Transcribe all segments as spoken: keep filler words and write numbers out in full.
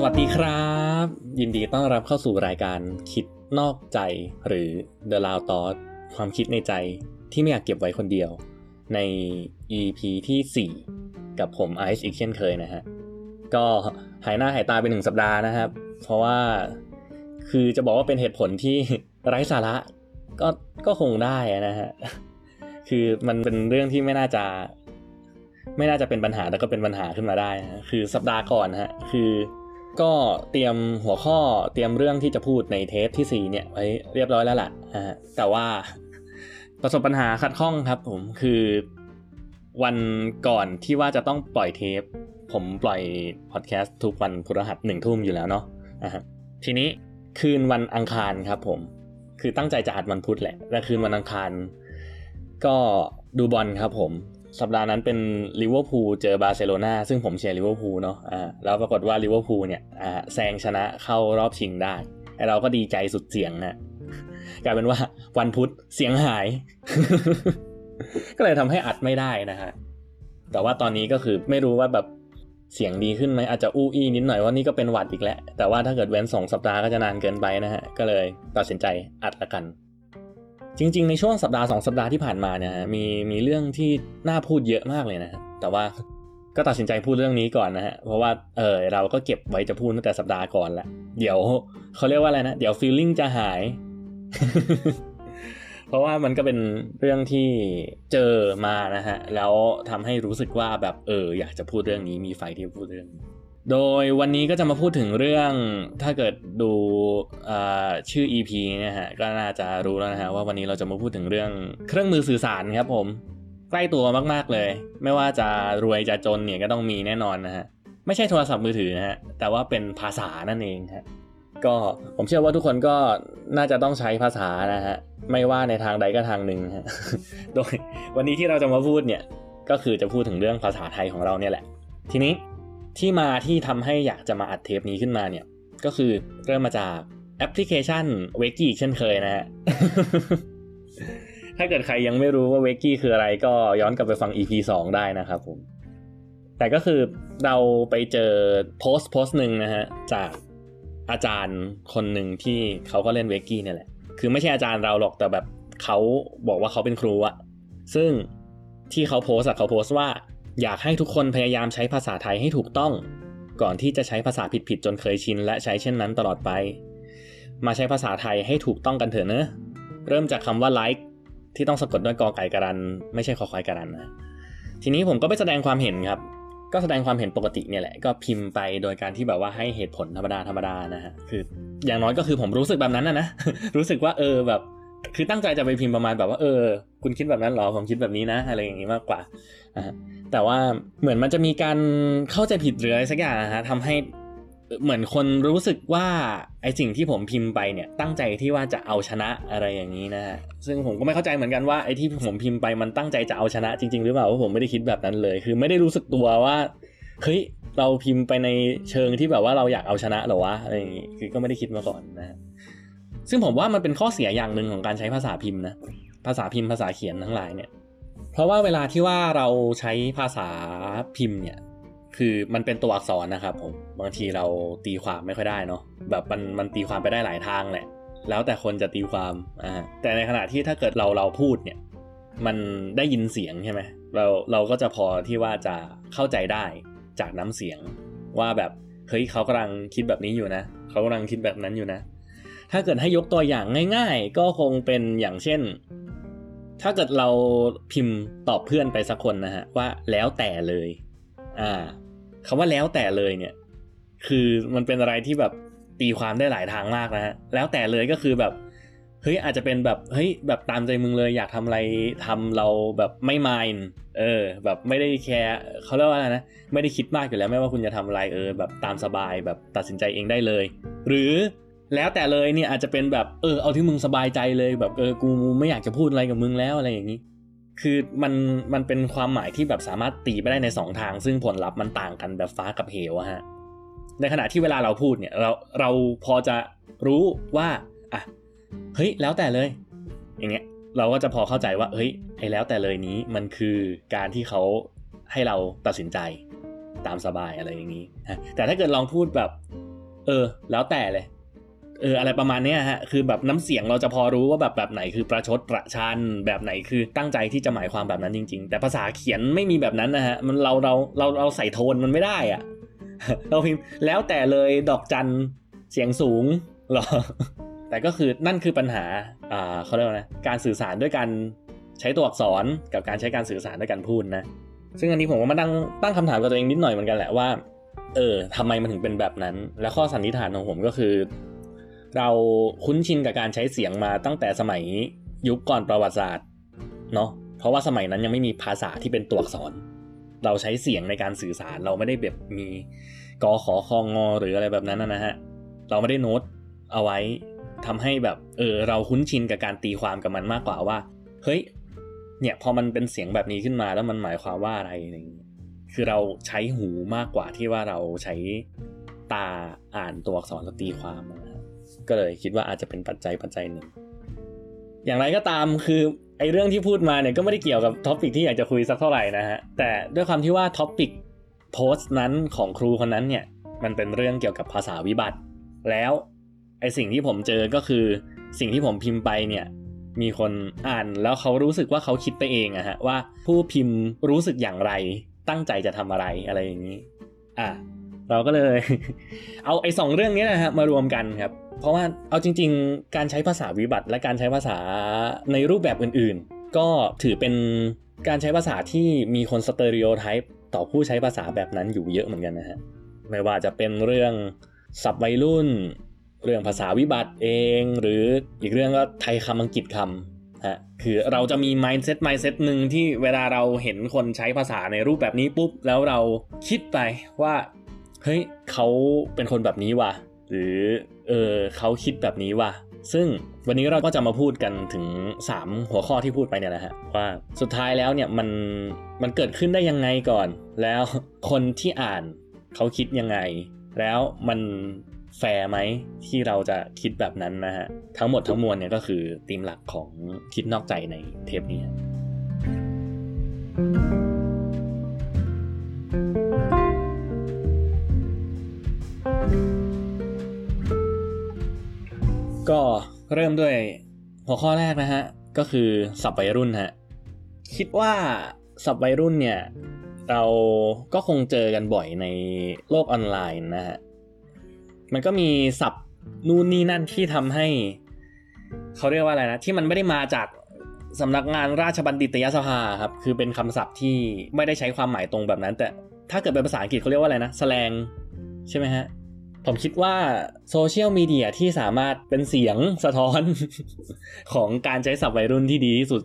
สวัสดีครับยินดีต้อนรับเข้าสู่รายการคิดนอกใจหรือ The Loud Thought ความคิดในใจที่ไม่อยากเก็บไว้คนเดียวใน อี พี ที่สี่กับผมไอซ์อีกเช่นเคยนะฮะก็หายหน้าหายตาไปหนึ่งสัปดาห์นะครับเพราะว่าคือจะบอกว่าเป็นเหตุผลที่ไร้สาระก็ก็คงได้นะฮะคือมันเป็นเรื่องที่ไม่น่าจะไม่น่าจะเป็นปัญหาแล้วก็เป็นปัญหาขึ้นมาได้นะคือสัปดาห์ก่อนฮะคือก็เตรียมหัวข้อเตรียมเรื่องที่จะพูดในเทปที่สี่เนี่ยไว้เรียบร้อยแล้วล่ะนะฮะแต่ว่าประสบปัญหาขัดข้องครับผมคือวันก่อนที่ว่าจะต้องปล่อยเทปผมปล่อยพอดแคสต์ทุกวันพฤหัสบดี หนึ่งทุ่มอยู่แล้วเนาะนะฮะทีนี้คืนวันอังคารครับผมคือตั้งใจจะอัดวันพุธแหละแต่คืนวันอังคารก็ดูบอลครับผมสัปดาห์นั้นเป็นลิเวอร์พูลเจอบาร์เซโลนาซึ่งผมเชียร์ลิเวอร์พูลเนาะอ่าแล้วปรากฏว่าลิเวอร์พูลเนี่ยอ่าแซงชนะเข้ารอบชิงได้ไอ้เราก็ดีใจสุดเสียงฮะกลายเป็นว่าวันพุธเสียงหาย ก็เลยทำให้อัดไม่ได้นะฮะแต่ว่าตอนนี้ก็คือไม่รู้ว่าแบบเสียงดีขึ้นไหมอาจจะอู้อี้นิดหน่อยว่านี่ก็เป็นหวัดอีกแล้วแต่ว่าถ้าเกิดเว้นสองสัปดาห์ก็จะนานเกินไปนะฮะก็เลยตัดสินใจอัดละกันจริงๆในช่วงสัปดาห์สองสัปดาห์ที่ผ่านมาเนี่ยมีมีเรื่องที่น่าพูดเยอะมากเลยนะแต่ว่าก็ตัดสินใจพูดเรื่องนี้ก่อนนะฮะเพราะว่าเออเราก็เก็บไว้จะพูดตั้งแต่สัปดาห์ก่อนละเดี๋ยวเขาเรียกว่าอะไรนะเดี๋ยวฟีลลิ่งจะหาย เพราะว่ามันก็เป็นเรื่องที่เจอมานะฮะแล้วทำให้รู้สึกว่าแบบเอออยากจะพูดเรื่องนี้มีไฟที่พูดเรื่องนี้โดยวันนี้ก็จะมาพูดถึงเรื่องถ้าเกิดดูชื่อ อี พี นะฮะก็น่าจะรู้แล้วนะฮะว่าวันนี้เราจะมาพูดถึงเรื่องเครื่องมือสื่อสารครับผมใกล้ตัวมากๆเลยไม่ว่าจะรวยจะจนเนี่ยก็ต้องมีแน่นอนนะฮะไม่ใช่โทรศัพท์มือถือนะฮะแต่ว่าเป็นภาษานั่นเองฮะก็ผมเชื่อว่าทุกคนก็น่าจะต้องใช้ภาษานะฮะไม่ว่าในทางใดก็ทางหนึ่งฮะโดยวันนี้ที่เราจะมาพูดเนี่ยก็คือจะพูดถึงเรื่องภาษาไทยของเราเนี่ยแหละทีนี้ที่มาที่ทำให้อยากจะมาอัดเทปนี้ขึ้นมาเนี่ยก็คือเริ่มมาจากแอปพลิเคชัน Weki เช่นเคยนะฮะ ถ้าเกิดใครยังไม่รู้ว่า Weki คืออะไรก็ย้อนกลับไปฟัง อี พี สองได้นะครับผมแต่ก็คือเราไปเจอโพสต์โพสต์นึงนะฮะจากอาจารย์คนหนึ่งที่เขาก็เล่น Weki เนี่ยแหละคือไม่ใช่อาจารย์เราหรอกแต่แบบเขาบอกว่าเขาเป็นครูอะซึ่งที่เขาโพสต์เขาโพสต์ว่าอยากให้ทุกคนพยายามใช้ภาษาไทยให้ถูกต้องก่อนที่จะใช้ภาษาผิดๆจนเคยชินและใช้เช่นนั้นตลอดไปมาใช้ภาษาไทยให้ถูกต้องกันเถอะเนอะเริ่มจากคำว่า like ที่ต้องสะกดด้วยกอไก่กรันไม่ใช่คอควายกรันนะทีนี้ผมก็ไปแสดงความเห็นครับก็แสดงความเห็นปกติเนี่ยแหละก็พิมพ์ไปโดยการที่แบบว่าให้เหตุผลธรรมดาธรรมดานะฮะคืออย่างน้อยก็คือผมรู้สึกแบบนั้นนะนะ รู้สึกว่าเออแบบคือตั้งใจจะไปพิมพ์ประมาณแบบว่าเออคุณคิดแบบนั้นหรอผมคิดแบบนี้นะอะไรอย่างนี้มากกว่าแต่ว่าเหมือนมันจะมีการเข้าใจผิดหรืออะไรสักอย่างนะฮะทำให้เหมือนคนรู้สึกว่าไอ้สิ่งที่ผมพิมพ์ไปเนี่ยตั้งใจที่ว่าจะเอาชนะอะไรอย่างนี้นะฮะซึ่งผมก็ไม่เข้าใจเหมือนกันว่าไอ้ที่ผมพิมพ์ไปมันตั้งใจจะเอาชนะจริงๆหรือเปล่าเพราะผมไม่ได้คิดแบบนั้นเลยคือไม่ได้รู้สึกตัวว่าเฮ้ยเราพิมพ์ไปในเชิงที่แบบว่าเราอยากเอาชนะหรอวะอะไรอย่างนี้คือก็ไม่ได้คิดมาก่อนนะซึ่งผมว่ามันเป็นข้อเสียอย่างนึงของการใช้ภาษาพิมพ์นะภาษาพิมพ์ภาษาเขียนทั้งหลายเนี่ยเพราะว่าเวลาที่ว่าเราใช้ภาษาพิมพ์เนี่ยคือมันเป็นตัวอักษรนะครับผมบางทีเราตีความไม่ค่อยได้เนาะแบบมันมันตีความไปได้หลายทางแหละแล้วแต่คนจะตีความอ่าแต่ในขณะที่ถ้าเกิดเราเราพูดเนี่ยมันได้ยินเสียงใช่ไหมเราเราก็จะพอที่ว่าจะเข้าใจได้จากน้ำเสียงว่าแบบเฮ้ยเขากำลังคิดแบบนี้อยู่นะเขากำลังคิดแบบนั้นอยู่นะถ้าเกิดให้ยกตัวอย่างง่ายๆก็คงเป็นอย่างเช่นถ้าเกิดเราพิมพ์ตอบเพื่อนไปสักคนนะฮะว่าแล้วแต่เลยอ่าคำว่าแล้วแต่เลยเนี่ยคือมันเป็นอะไรที่แบบตีความได้หลายทางมากนะฮะแล้วแต่เลยก็คือแบบเฮ้ยอาจจะเป็นแบบเฮ้ยแบบตามใจมึงเลยอยากทำอะไรทำเราแบบไม่มายน์เออแบบไม่ได้แคร์เขาเรียกว่าอะไรนะไม่ได้คิดมากอยู่แล้วไม่ว่าคุณจะทำอะไรเออแบบตามสบายแบบตัดสินใจเองได้เลยหรือแล้วแต่เลยเนี่ยอาจจะเป็นแบบเออเอาที่มึงสบายใจเลยแบบเออกูไม่อยากจะพูดอะไรกับมึงแล้วอะไรอย่างนี้คือมันมันเป็นความหมายที่แบบสามารถตีไปได้ในสองทางซึ่งผลลัพธ์มันต่างกันแบบฟ้ากับเหวฮะในขณะที่เวลาเราพูดเนี่ยเราเราพอจะรู้ว่าอ่ะเฮ้ยแล้วแต่เลยอย่างเงี้ยเราก็จะพอเข้าใจว่าเฮ้ยไอ้แล้วแต่เลยนี้มันคือการที่เขาให้เราตัดสินใจตามสบายอะไรอย่างนี้แต่ถ้าเกิดลองพูดแบบ เออแล้วแต่เลยเอออะไรประมาณเนี้ยฮะคือแบบน้ำเสียงเราจะพอรู้ว่าแบบแบบไหนคือประชดประชันแบบไหนคือตั้งใจที่จะหมายความแบบนั้นจริงๆแต่ภาษาเขียนไม่มีแบบนั้นนะฮะมันเราเราเราเราใส่โทนมันไม่ได้อ่ะเราพิมพ์แล้วแต่เลยดอกจันเสียงสูงหรอแต่ก็คือนั่นคือปัญหาอ่าเขาเรียกว่านะการสื่อสารด้วยการใช้ตัวอักษรกับการใช้การสื่อสารด้วยการพูดนะซึ่งอันนี้ผมก็มาตั้งตั้งคำถามกับตัวเองนิดหน่อยเหมือนกันแหละว่าเออทำไมมันถึงเป็นแบบนั้นและข้อสันนิษฐานของผมก็คือเราคุ้นชินกับการใช้เสียงมาตั้งแต่สมัยยุคก่อนประวัติศาสตร์เนาะเพราะว่าสมัยนั้นยังไม่มีภาษาที่เป็นตัวอักษรเราใช้เสียงในการสื่อสารเราไม่ได้แบบมีกขคงหรืออะไรแบบนั้นนะฮะเราไม่ได้โน้ตเอาไว้ทำให้แบบเออเราคุ้นชินกับการตีความกับมันมากกว่าว่าเฮ้ยเนี่ยพอมันเป็นเสียงแบบนี้ขึ้นมาแล้วมันหมายความว่าอะไรอย่างนี้คือเราใช้หูมากกว่าที่ว่าเราใช้ตาอ่านตัวอักษรแล้วตีความก็เลยคิดว่าอาจจะเป็นปัจจัยปัจจัยหนึ่งอย่างไรก็ตามคือไอ้เรื่องที่พูดมาเนี่ยก็ไม่ได้เกี่ยวกับท็อปิกที่อยากจะคุยสักเท่าไหร่นะฮะแต่ด้วยความที่ว่าท็อปิกโพสต์นั้นของครูคนนั้นเนี่ยมันเป็นเรื่องเกี่ยวกับภาษาวิบัติแล้วไอ้สิ่งที่ผมเจอก็คือสิ่งที่ผมพิมพ์ไปเนี่ยมีคนอ่านแล้วเขารู้สึกว่าเขาคิดไปเองอะฮะว่าผู้พิมพ์รู้สึกอย่างไรตั้งใจจะทำอะไรอะไรอย่างนี้อ่ะเราก็เลยเอาไอ้สองเรื่องนี้นะฮะมารวมกันครับเพราะว่าเอาจริงๆการใช้ภาษาวิบัติและการใช้ภาษาในรูปแบบอื่นๆก็ถือเป็นการใช้ภาษาที่มีคนสเตอริโอไทป์ต่อผู้ใช้ภาษาแบบนั้นอยู่เยอะเหมือนกันนะฮะไม่ว่าจะเป็นเรื่องศัพท์วัยรุ่นเรื่องภาษาวิบัติเองหรืออีกเรื่องก็ไทยคำอังกฤษคำฮะคือเราจะมี mindset mindset นึงที่เวลาเราเห็นคนใช้ภาษาในรูปแบบนี้ปุ๊บแล้วเราคิดไปว่าเฮ้ยเขาเป็นคนแบบนี้ว่ะหรือเออเขาคิดแบบนี้ว่ะซึ่งวันนี้เราก็จะมาพูดกันถึงสามหัวข้อที่พูดไปเนี่ยนะฮะว่าสุดท้ายแล้วเนี่ยมันมันเกิดขึ้นได้ยังไงก่อนแล้วคนที่อ่านเขาคิดยังไงแล้วมันแฟร์ไหมที่เราจะคิดแบบนั้นนะฮะทั้งหมดทั้งมวลเนี่ยก็คือธีมหลักของคิดนอกใจในเทปนี้ก็เริ่มด้วยหัวข้อแรกนะฮะก็คือศัพท์วัยรุ่นฮะคิดว่าศัพท์วัยรุ่นเนี่ยเราก็คงเจอกันบ่อยในโลกออนไลน์นะฮะมันก็มีศัพท์นู่นนี่นั่นที่ทำให้เขาเรียกว่าอะไรนะที่มันไม่ได้มาจากสำนักงานราชบัณฑิตยสภาครับคือเป็นคำศัพท์ที่ไม่ได้ใช้ความหมายตรงแบบนั้นแต่ถ้าเกิดเป็นภาษาอังกฤษเขาเรียกว่าอะไรนะแสแลงใช่ไหมฮะผมคิดว่าโซเชียลมีเดียที่สามารถเป็นเสียงสะท้อน ของการใช้ศัพท์วัยรุ่นที่ดีที่สุด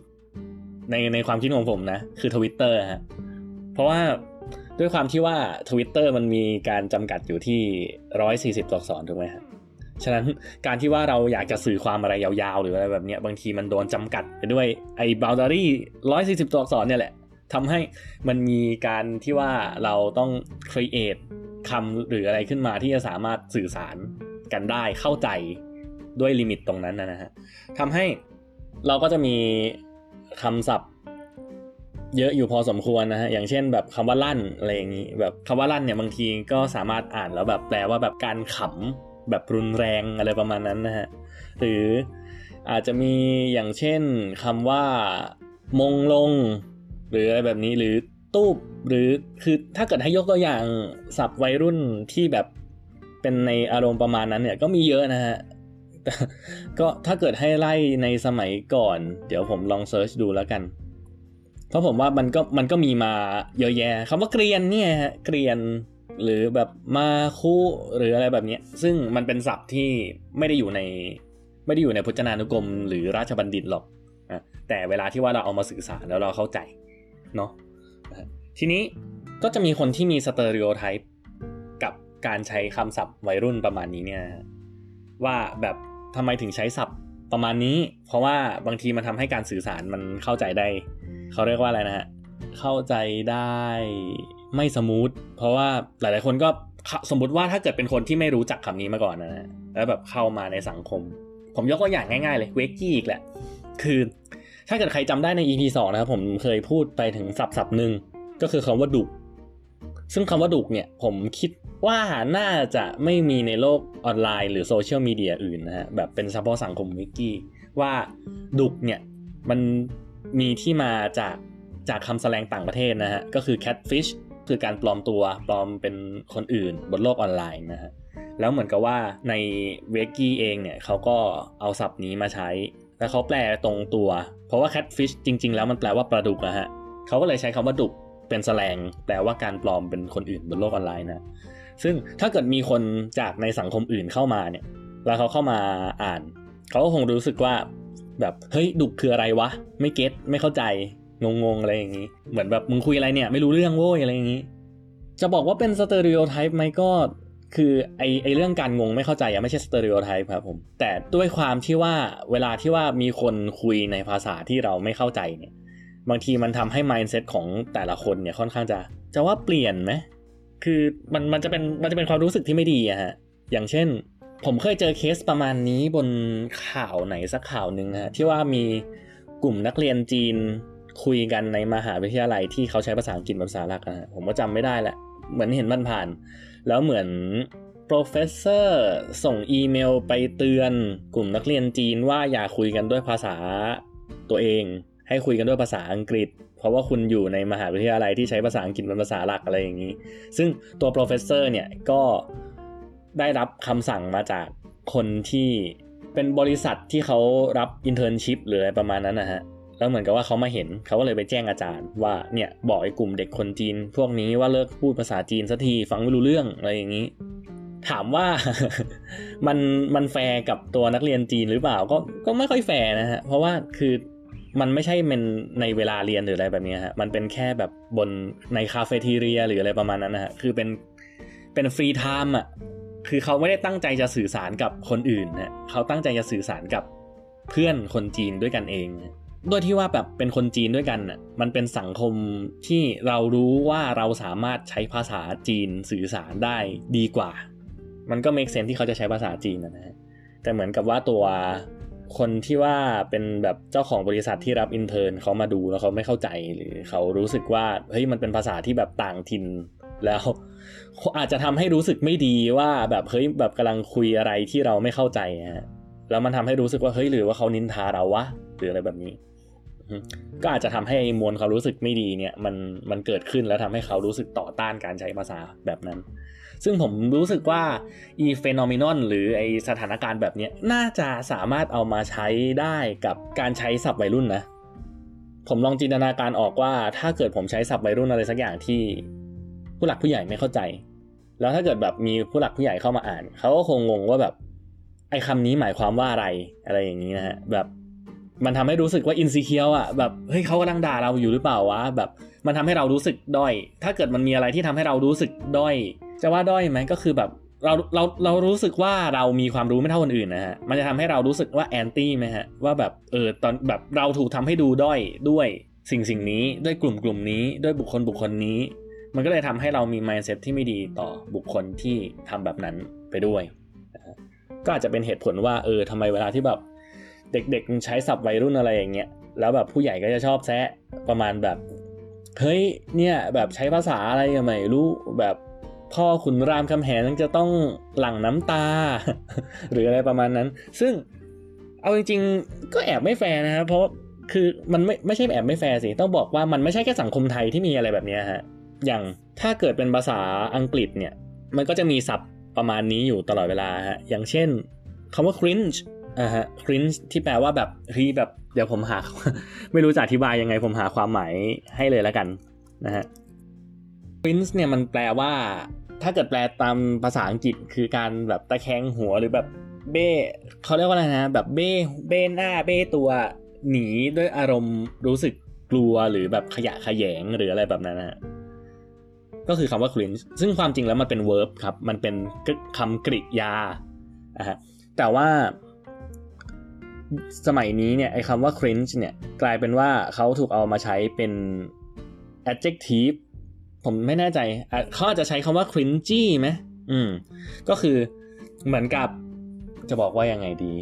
ในในความคิดของผมนะคือ Twitter ฮะเพราะว่าด้วยความที่ว่า Twitter มันมีการจำกัดอยู่ที่หนึ่งร้อยสี่สิบตัวอักษรถูกไหมฮะฉะนั้นการที่ว่าเราอยากจะสื่อความอะไรยาวๆหรืออะไรแบบเนี้ยบางทีมันโดนจำกัดไปด้วยไอ้ boundary หนึ่งร้อยสี่สิบตัวอักษรเนี่ยแหละทำให้มันมีการที่ว่าเราต้อง create คำหรืออะไรขึ้นมาที่จะสามารถสื่อสารกันได้เข้าใจด้วยลิมิตตรงนั้นนะฮะทำให้เราก็จะมีคำศัพท์เยอะอยู่พอสมควรนะฮะอย่างเช่นแบบคำว่าลั่นอะไรอย่างนี้แบบคำว่าลั่นเนี่ยบางทีก็สามารถอ่านแล้วแบบแปลว่าแบบการขำแบบรุนแรงอะไรประมาณนั้นนะฮะหรืออาจจะมีอย่างเช่นคำว่ามงลงหรืออะไรแบบนี้หรือตูบหรือคือถ้าเกิดให้ยกตัวอย่างศัพท์วัยรุ่นที่แบบเป็นในอารมณ์ประมาณนั้นเนี่ยก็มีเยอะนะฮะก็ถ้าเกิดให้ไล่ในสมัยก่อนเดี๋ยวผมลองเซิร์ชดูแล้วกันเพราะผมว่ามันก็มันก็มีมาเยอะแยะคำว่าเกรียนเนี่ยฮะเกรียนหรือแบบมาคู่หรืออะไรแบบนี้ซึ่งมันเป็นศัพท์ที่ไม่ได้อยู่ในไม่ได้อยู่ในพจนานุกรมหรือราชบัณฑิตหรอกนะแต่เวลาที่ว่าเราเอามาสื่อสารแล้วเราเข้าใจเนาะทีนี้ก็จะมีคนที่มีสเตอริโอไทป์กับการใช้คำศัพท์วัยรุ่นประมาณนี้เนี่ยว่าแบบทำไมถึงใช้ศัพท์ประมาณนี้เพราะว่าบางทีมันทำให้การสื่อสารมันเข้าใจได้เขาเรียกว่าอะไรนะฮะเข้าใจได้ไม่สมูทเพราะว่าหลายๆคนก็สมมุติว่าถ้าเกิดเป็นคนที่ไม่รู้จักคำนี้มาก่อนนะฮะแล้วแบบเข้ามาในสังคมผมยกตัวอย่างง่ายๆเลยเวกกี้อีกแหละคือถ้าเกิดใครจำได้ใน อี พี สองนะครับผมเคยพูดไปถึงศัพท์ๆนึงก็คือคำว่าดุ ซึ่งคำว่าดุเนี่ยผมคิดว่าน่าจะไม่มีในโลกออนไลน์หรือโซเชียลมีเดียอื่นนะฮะแบบเป็นเฉพาะสังคมวิกิว่าดุเนี่ยมันมีที่มาจากจากคำแสลงต่างประเทศนะฮะก็คือ catfish คือการปลอมตัวปลอมเป็นคนอื่นบนโลกออนไลน์นะฮะแล้วเหมือนกับว่าในเวกกี้เองเนี่ยเขาก็เอาศัพท์นี้มาใช้แล้วเขาแปลตรงตัวเพราะว่า catfish จริงๆแล้วมันแปลว่าปลาดุกนะฮะเขาก็เลยใช้คำว่าดุเป็นแสลงแปลว่าการปลอมเป็นคนอื่นบนโลกออนไลน์นะซึ่งถ้าเกิดมีคนจากในสังคมอื่นเข้ามาเนี่ยแล้วเขาเข้ามาอ่านเขาก็คงรู้สึกว่าแบบเฮ้ยดุคืออะไรวะไม่เก็ตไม่เข้าใจงงๆอะไรอย่างนี้เหมือนแบบมึงคุยอะไรเนี่ยไม่รู้เรื่องโว้ยอะไรอย่างนี้จะบอกว่าเป็นสเตอริโอไทป์ไหมก็คือไอ้ไอ้เรื่องการงงไม่เข้าใจอะไม่ใช่สเตอริโอไทป์ครับผมแต่ด้วยความที่ว่าเวลาที่ว่ามีคนคุยในภาษาที่เราไม่เข้าใจเนี่ยบางทีมันทำให้ mindset ของแต่ละคนเนี่ยค่อนข้างจะจะว่าเปลี่ยนไหมคือมันมันจะเป็นมันจะเป็นความรู้สึกที่ไม่ดีอะฮะอย่างเช่นผมเคยเจอเคสประมาณนี้บนข่าวไหนสักข่าวนึงฮะที่ว่ามีกลุ่มนักเรียนจีนคุยกันในมหาวิทยาลัยที่เขาใช้ภาษาอังกฤษเป็นภาษาหลักนะฮะผมก็จำไม่ได้แหละเหมือนเห็นมันผ่านแล้วเหมือน professor ส่งอีเมลไปเตือนกลุ่มนักเรียนจีนว่าอย่าคุยกันด้วยภาษาตัวเองให้คุยกันด้วยภาษาอังกฤษเพราะว่าคุณอยู่ในมหาวิทยาลัยที่ใช้ภาษาอังกฤษเป็นภาษาหลักอะไรอย่างนี้ซึ่งตัว professor เนี่ยก็ได้รับคำสั่งมาจากคนที่เป็นบริษัทที่เขารับ internship หรืออะไรประมาณนั้นนะฮะแล้วเหมือนกับว่าเขามาเห็นเขาก็เลยไปแจ้งอาจารย์ว่าเนี่ยบอกไอ้กลุ่มเด็กคนจีนพวกนี้ว่าเลิกพูดภาษาจีนสักทีฟังไม่รู้เรื่องอะไรอย่างนี้ถามว่า มันมันแฟร์กับตัวนักเรียนจีนหรือเปล่าก็ก็ไม่ค่อยแฟร์นะฮะเพราะว่าคือมันไม่ใช่เป็นในเวลาเรียนหรืออะไรแบบนี้ฮะมันเป็นแค่แบบบนในคาเฟ่ทีเรียหรืออะไรประมาณนั้นนะฮะคือเป็นเป็นฟรีไทม์อ่ะคือเขาไม่ได้ตั้งใจจะสื่อสารกับคนอื่นนะเขาตั้งใจจะสื่อสารกับเพื่อนคนจีนด้วยกันเองด้วยที่ว่าแบบเป็นคนจีนด้วยกันน่ะมันเป็นสังคมที่เรารู้ว่าเราสามารถใช้ภาษาจีนสื่อสารได้ดีกว่ามันก็เมคเซนส์ที่เขาจะใช้ภาษาจีนนะฮะแต่เหมือนกับว่าตัวคนที่ว่าเป็นแบบเจ้าของบริษัทที่รับอินเทอร์นเขามาดูแล้วเขาไม่เข้าใจหรือเขารู้สึกว่าเฮ้ยมันเป็นภาษาที่แบบต่างถิ่นแล้วอาจจะทำให้รู้สึกไม่ดีว่าแบบเฮ้ยแบบกำลังคุยอะไรที่เราไม่เข้าใจฮะแล้วมันทำให้รู้สึกว่าเฮ้ยหรือว่าเขานินทาเราวะหรืออะไรแบบนี้ก็อาจจะทำให้มวลความรู้สึกไม่ดีเนี่ยมันมันเกิดขึ้นแล้วทำให้เขารู้สึกต่อต้านการใช้ภาษาแบบนั้นซึ่งผมรู้สึกว่าอีฟีนอมินอนหรือไอสถานการณ์แบบนี้น่าจะสามารถเอามาใช้ได้กับการใช้ศัพท์วัยรุ่นนะผมลองจินตนาการออกว่าถ้าเกิดผมใช้ศัพท์วัยรุ่นอะไรสักอย่างที่ผู้หลักผู้ใหญ่ไม่เข้าใจแล้วถ้าเกิดแบบมีผู้หลักผู้ใหญ่เข้ามาอ่านเขาก็คงงงว่าแบบไอคำนี้หมายความว่าอะไรอะไรอย่างนี้นะฮะแบบมันทำให้รู้สึกว่าอินซีเคียวอ่ะแบบเฮ้ยเขากำลังด่าเราอยู่หรือเปล่าวะแบบมันทำให้เรารู้สึกด้อยถ้าเกิดมันมีอะไรที่ทำให้เรารู้สึกด้อยจะว่าด้อยไหมก็คือแบบเราเราเรารู้สึกว่าเรามีความรู้ไม่เท่าคนอื่นนะฮะมันจะทำให้เรารู้สึกว่าแอนตี้ไหมฮะว่าแบบเออตอนแบบเราถูกทำให้ดูด้อยด้วยสิ่งสิ่งนี้ด้วยกลุ่มกลุ่มนี้ด้วยบุคคลบุคคลนี้มันก็เลยทำให้เรามี mindset ที่ไม่ดีต่อบุคคลที่ทำแบบนั้นไปด้วยก็อาจจะเป็นเหตุผลว่าเออทำไมเวลาที่แบบเด็กๆใช้ศัพท์วัยรุ่นอะไรอย่างเงี้ยแล้วแบบผู้ใหญ่ก็จะชอบแซะประมาณแบบเฮ้ยเนี่ยแบบใช้ภาษาอะไรกันไม่รู้แบบพ่อขุนรามคำแหงจะต้องหลั่งน้ำตา หรืออะไรประมาณนั้นซึ่งเอาจริงๆก็แอบไม่แฟร์นะครับเพราะคือมันไม่ไม่ใช่แอบไม่แฟร์สิต้องบอกว่ามันไม่ใช่แค่สังคมไทยที่มีอะไรแบบนี้ฮะอย่างถ้าเกิดเป็นภาษาอังกฤษเนี่ยมันก็จะมีศัพท์ประมาณนี้อยู่ตลอดเวลาฮะอย่างเช่นคำว่า cringeอ่าฮะ cringe ที่แปลว่าแบบเฮ้ยแบบเดี๋ยวผมหา ไม่รู้จะอธิบายยังไงผมหาความหมายให้เลยแล้วกันนะฮะ cringe เนี่ยมันแปลว่าถ้าเกิดแปลตามภาษาอังกฤษคือการแบบตะแคงหัวหรือแบบเบ้เขาเรียกว่าอะไรนะแบบเบ้เบ้หน้าเบ้ตัวหนีด้วยอารมณ์รู้สึกกลัวหรือแบบขยะแขยงหรืออะไรแบบนั้นนะฮะก็คือคำว่า cringe ซึ่งความจริงแล้วมันเป็น verb ครับมันเป็นคำกริยานะฮะแต่ว่าสมัยนี้เนี่ยไอ้คำว่า cringe เนี่ยกลายเป็นว่าเขาถูกเอามาใช้เป็น adjective ผมไม่แน่ใจเขาอาจจะใช้คำว่า cringy ไหมอืมก็คือเหมือนกับจะบอกว่ายังไงดี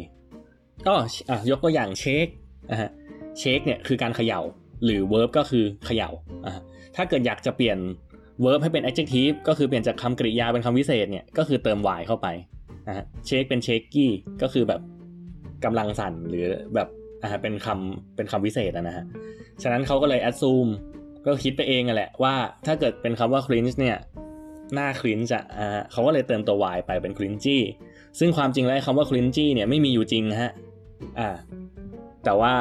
ก็อ่ะยกตัวอย่าง shake นะฮะ shake เนี่ยคือการเขย่าหรือ verb ก็คือเขย่าอ่ะถ้าเกิดอยากจะเปลี่ยน verb ให้เป็น adjective ก็คือเปลี่ยนจากคำกริยาเป็นคำวิเศษเนี่ยก็คือเติม y เข้าไปนะฮะ shake เป็น shaky ก็คือแบบกำลังสั่นหรือแบบอ่าเป็นคำเป็นคำวิเศษนะฮะฉะนั้นเขาก็เลย assume ก็คิดไปเองแหละว่าถ้าเกิดเป็นคำว่า cringe เนี่ยหน้า cringe อ่ะเขาก็เลยเติมตัว y ไปเป็น cringy ซึ่งความจริงแล้วคำว่า cringy เนี่ยไม่มีอยู่จริงฮะอ่าแต่ว่า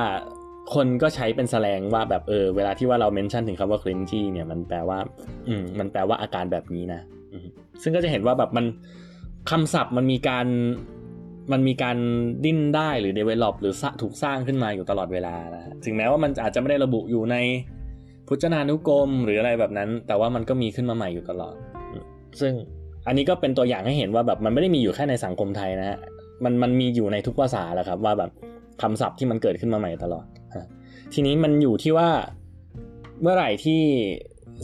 คนก็ใช้เป็นแสแลงว่าแบบเออเวลาที่ว่าเราเมนชั่นถึงคำว่า cringy เนี่ยมันแปลว่าอืมมันแปลว่าอาการแบบนี้นะซึ่งก็จะเห็นว่าแบบมันคำศัพท์มันมีการมันมีการดิ้นได้หรือ develop หรือถูกสร้างขึ้นมาอยู่ตลอดเวลานะถึงแม้ว่ามันอาจจะไม่ได้ระบุอยู่ในพจนานุกรมหรืออะไรแบบนั้นแต่ว่ามันก็มีขึ้นมาใหม่อยู่ตลอดซึ่งอันนี้ก็เป็นตัวอย่างให้เห็นว่าแบบมันไม่ได้มีอยู่แค่ในสังคมไทยนะฮะมันมันมีอยู่ในทุกภาษาแหละครับว่าแบบคำศัพท์ที่มันเกิดขึ้นมาใหม่ตลอดทีนี้มันอยู่ที่ว่าเมื่อไหร่ที่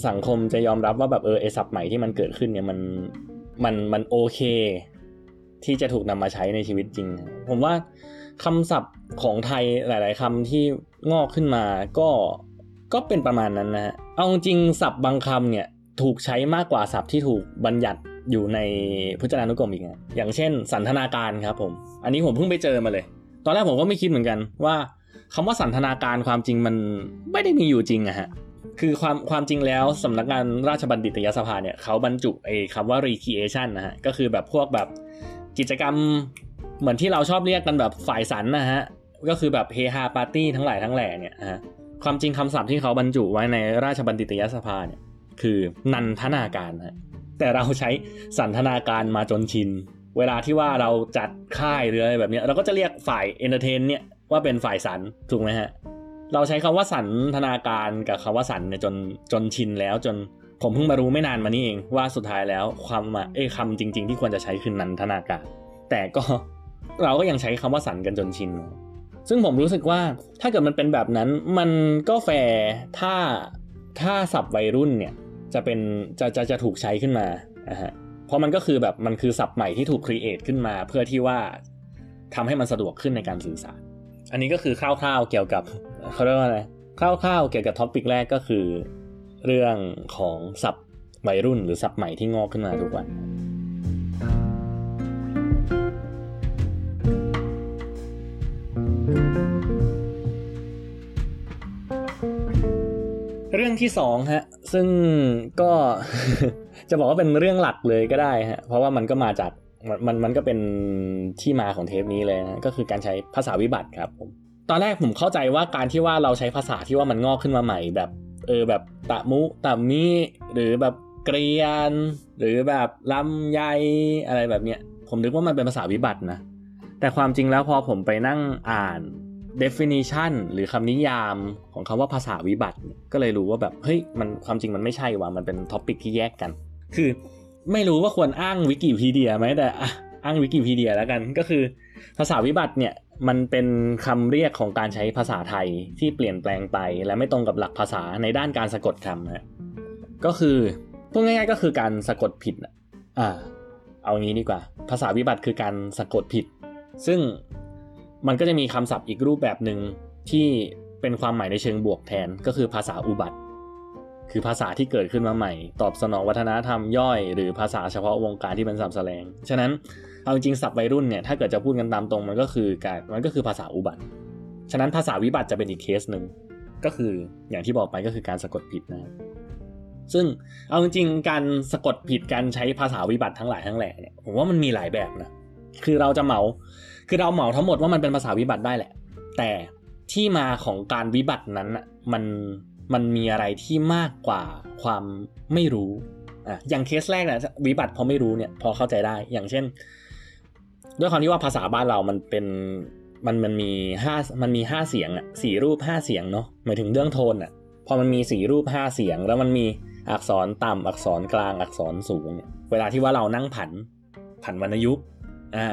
สังคมจะยอมรับว่าแบบเออไอ้ศัพท์ใหม่ที่มันเกิดขึ้นเนี่ยมันมันมันโอเคที่จะถูกนำมาใช้ในชีวิตจริงผมว่าคำศัพท์ของไทยหลายๆคำที่งอกขึ้นมาก็ก็เป็นประมาณนั้นนะฮะเอาจริงศัพท์บางคำเนี่ยถูกใช้มากกว่าศัพท์ที่ถูกบัญญัติอยู่ในพจนานุกรมอีกนะอย่างเช่นสันทนาการครับผมอันนี้ผมเพิ่งไปเจอมาเลยตอนแรกผมก็ไม่คิดเหมือนกันว่าคำว่าสันทนาการความจริงมันไม่ได้มีอยู่จริงอะฮะคือความความจริงแล้วสำนักงานราชบัณฑิตยสภาเนี่ยเขาบรรจุไอ้คำว่า recreation นะฮะก็คือแบบพวกแบบกิจกรรมเหมือนที่เราชอบเรียกกันแบบฝ่ายสันนะฮะก็คือแบบเฮฮาปาร์ตี้ทั้งหลายทั้งแหล่เนี่ยฮะความจริงคำศัพท์ที่เขาบรรจุไว้ในราชบัณฑิตยสภาเนี่ยคือนันทนาการฮะแต่เราใช้สันทนาการมาจนชินเวลาที่ว่าเราจัดค่ายหรืออะไรแบบนี้เราก็จะเรียกฝ่ายเอนเตอร์เทนเนี่ยว่าเป็นฝ่ายสันถูกไหมฮะเราใช้คำว่าสันทนาการกับคำว่าสันเนี่ยจนจนชินแล้วจนผมเพิ่งมารู้ไม่นานมานี้เองว่าสุดท้ายแล้วความเอ้ยคำจริงๆที่ควรจะใช้คือนันทนาการแต่ก็เราก็ยังใช้คำว่าสันกันจนชินซึ่งผมรู้สึกว่าถ้าเกิดมันเป็นแบบนั้นมันก็แฟร์ถ้าถ้าศัพท์วัยรุ่นเนี่ยจะเป็นจะจะจะถูกใช้ขึ้นมานะฮะเพราะมันก็คือแบบมันคือศัพท์ใหม่ที่ถูกครีเอทขึ้นมาเพื่อที่ว่าทำให้มันสะดวกขึ้นในการสื่อสารอันนี้ก็คือคร่าวๆเกี่ยวกับเขาเรียกว่าอะไรคร่าวๆเกี่ยวกับท็อปิกแรกก็คือเรื่องของศัพท์วัยรุ่นหรือศัพท์ใหม่ที่งอกขึ้นมาทุกวันเรื่องที่สองฮะซึ่งก็ จะบอกว่าเป็นเรื่องหลักเลยก็ได้ฮะเพราะว่ามันก็มาจากมันมันก็เป็นที่มาของเทปนี้เลยนะก็คือการใช้ภาษาวิบัติครับผมตอนแรกผมเข้าใจว่าการที่ว่าเราใช้ภาษาที่ว่ามันงอกขึ้นมาใหม่แบบเออแบบตะมุตะมิหรือแบบเกรียนหรือแบบลำไยอะไรแบบเนี้ยผมนึกว่ามันเป็นภาษาวิบัตินะแต่ความจริงแล้วพอผมไปนั่งอ่าน definition หรือคำนิยามของคำว่าภาษาวิบัติก็เลยรู้ว่าแบบเฮ้ยมันความจริงมันไม่ใช่ว่ะมันเป็น topic ที่แยกกันคือไม่รู้ว่าควรอ้างวิกิพีเดียไหมแต่อ้างวิกิพีเดียแล้วกันก็คือภาษาวิบัติเนี่ยมันเป็นคำเรียกของการใช้ภาษาไทยที่เปลี่ยนแปลงไปและไม่ตรงกับหลักภาษาในด้านการสะกดคำนะก็คือพูดง่ายๆก็คือการสะกดผิดอ่าเอางี้ดีกว่าภาษาวิบัติคือการสะกดผิดซึ่งมันก็จะมีคำศัพท์อีกรูปแบบนึงที่เป็นความหมายในเชิงบวกแทนก็คือภาษาอุบัติคือภาษาที่เกิดขึ้นมาใหม่ตอบสนองวัฒนธรรมย่อยหรือภาษาเฉพาะวงการที่เป็นศัพท์แสลงฉะนั้นเอาจริงศัพท์วัยรุ่นเนี่ยถ้าเกิดจะพูดกันตามตรงมันก็คือการมันก็คือภาษาอุบัติฉะนั้นภาษาวิบัติจะเป็นอีกเคสนึงก็คืออย่างที่บอกไปก็คือการสะกดผิดนะซึ่งเอาจริงการสะกดผิดการใช้ภาษาวิบัติทั้งหลายทั้งแหล่เนี่ยผมว่ามันมีหลายแบบนะคือเราจะเหมาคือเราเหมาทั้งหมดว่ามันเป็นภาษาวิบัติได้แหละแต่ที่มาของการวิบัตินั้นน่ะมันมันมีอะไรที่มากกว่าความไม่รู้อ่ะอย่างเคสแรกนะวิบัติพอไม่รู้เนี่ยพอเข้าใจได้อย่างเช่นด้วยความที่ว่าภาษาบ้านเรามันเป็นมันมันมีห้ามันมีห้าเสียงอ่ะสี่รูปห้าเสียงเนาะหมายถึงเรื่องโทนอ่ะพอมันมีสี่รูปห้าเสียงแล้วมันมีอักษรต่ำอักษรกลางอักษรสูงเนี่ยเวลาที่ว่าเรานั่งผันผันวรรณยุกต์อ่า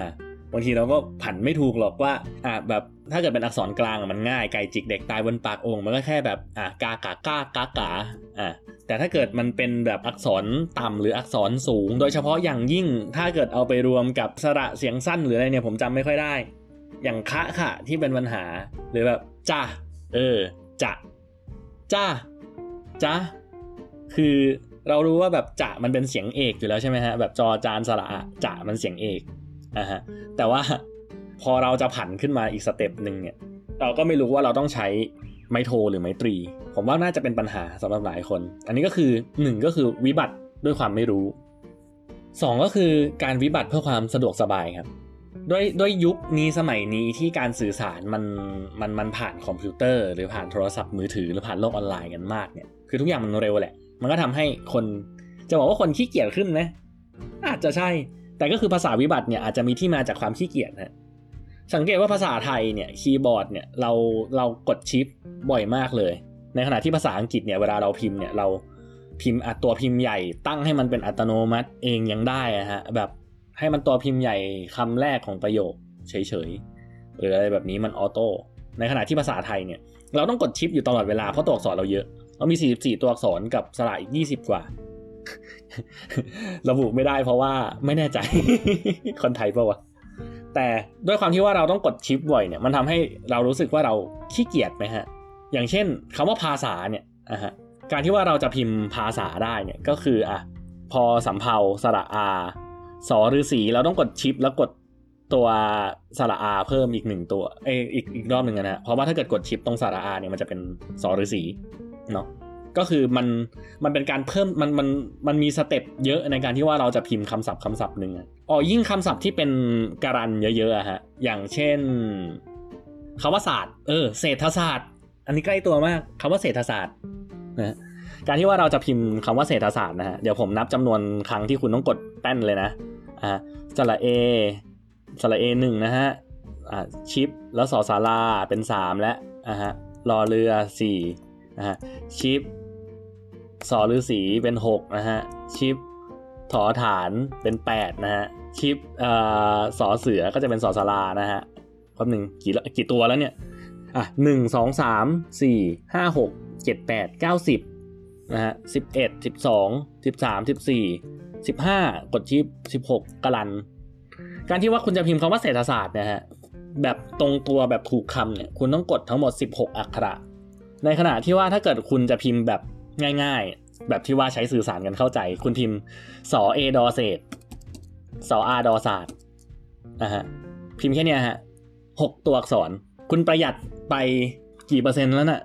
บางทีเราก็ผันไม่ถูกหรอกว่าอ่ะแบบถ้าเกิดเป็นอักษรกลางมันง่ายไก่จิกเด็กตายบนปากโอ่งมันก็แค่แบบอ่ะกากากากากาอ่ะแต่ถ้าเกิดมันเป็นแบบอักษรต่ำหรืออักษรสูงโดยเฉพาะอย่างยิ่งถ้าเกิดเอาไปรวมกับสระเสียงสั้นหรืออะไรเนี่ยผมจำไม่ค่อยได้อย่างคะค่ะที่เป็นปัญหาหรือแบบจ้าเออจะจ้าจ้าคือ เรารู้ว่าแบบจะมันเป็นเสียงเอกอยู่แล้วใช่ไหมฮะแบบจอจานสระจะมันเสียงเอกนะฮะแต่ว่าพอเราจะผันขึ้นมาอีกสเต็ปนึงเนี่ยเราก็ไม่รู้ว่าเราต้องใช้ไม้โทหรือไม้ตรีผมว่าน่าจะเป็นปัญหาสำหรับหลายคนอันนี้ก็คือหนึ่งก็คือวิบัติด้วยความไม่รู้สองก็คือการวิบัติเพื่อความสะดวกสบายครับด้วยด้วยยุคนี้สมัยนี้ที่การสื่อสารมันมันมันผ่านคอมพิวเตอร์หรือผ่านโทรศัพท์มือถือหรือผ่านโลกออนไลน์กันมากเนี่ยคือทุกอย่างมันเร็วแหละมันก็ทำให้คนจะบอกว่าคนขี้เกียจขึ้นนะอาจจะใช่แต่ก็คือภาษาวิบัติเนี่ยอาจจะมีที่มาจากความขี้เกียจฮะสังเกตว่าภาษาไทยเนี่ยคีย์บอร์ดเนี่ยเราเรากดชิปบ่อยมากเลยในขณะที่ภาษาอังกฤษเนี่ยเวลาเราพิมพ์เนี่ยเราพิมพ์ตัวพิมพ์ใหญ่ตั้งให้มันเป็นอัตโนมัติเองยังได้อะฮะแบบให้มันตัวพิมพ์ใหญ่คำแรกของประโยคเฉยๆหรืออะไรแบบนี้มันออโต้ในขณะที่ภาษาไทยเนี่ยเราต้องกดชิปอยู่ตลอดเวลาเพราะตัวอักษรเราเยอะเรามีสี่สิบสี่ตัวอักษรกับสระอีกยี่สิบกว่า ระบุไม่ได้เพราะว่าไม่แน่ใจ คนไทยเปล่าวะแต่ด้วยความที่ว่าเราต้องกดชิปบ่อยเนี่ยมันทำให้เรารู้สึกว่าเราขี้เกียจไหมฮะอย่างเช่นคำว่าภาษาเนี่ยอ่ะฮะการที่ว่าเราจะพิมพ์ภาษาได้เนี่ยก็คืออ่ะพอสำเภาสระอาสอฤาษีเราต้องกดชิปแล้วกดตัวสระอาเพิ่มอีกหนึ่งตัวเอ้ยอีกอีกรอบนึงนะฮะเพราะว่าถ้าเกิดกดชิปตรงสระอาเนี่ยมันจะเป็นสอฤาษีเนาะก็คือมันมันเป็นการเพิ่มมันมันมันมีสเต็ปเยอะในการที่ว่าเราจะพิมพ์คำศัพท์คำศัพท์นึงอ๋อยิ่งคำศัพท์ที่เป็นการันเยอะๆอะฮะอย่างเช่นคำว่าศาสตร์เออเศรษฐศาสตร์อันนี้ใกล้ตัวมากคำว่าเศรษฐศาสตร์นะการที่ว่าเราจะพิมพ์คำว่าเศรษฐศาสตร์นะฮะเดี๋ยวผมนับจำนวนครั้งที่คุณต้องกดแป้นเลยนะอ่าสระเอสระเอหนึ่งนะฮะอ่าชิปแล้วสอศาลาเป็นสามและอ่าฮะรอเรือสี่นะฮะชิปสอฤาษีเป็นหกนะฮะชิปถอฐานเป็นแปดนะฮะชิปเอ่อสอเสือก็จะเป็นสอศาลานะฮะแป๊บนึงกี่กี่ตัวแล้วเนี่ยอ่ะหนึ่ง สอง สาม สี่ ห้า หก เจ็ด แปด เก้า สิบนะฮะสิบเอ็ด สิบสอง สิบสาม สิบสี่ สิบห้า กดชิปสิบหกกะลันการที่ว่าคุณจะพิมพ์คำว่าเศรษฐศาสตร์นะฮะแบบตรงตัวแบบถูกคำเนี่ยคุณต้องกดทั้งหมดสิบหกอักขระในขณะที่ว่าถ้าเกิดคุณจะพิมพ์แบบง่ายๆแบบที่ว่าใช้สื่อสารกันเข้าใจคุณพิมพ์สอเอดอเศษสออาดอศาสตร์นะฮะพิมพ์แค่เนี้ยฮะหกตัวอักษรคุณประหยัดไปกี่เปอร์เซ็นต์แล้วน่ะ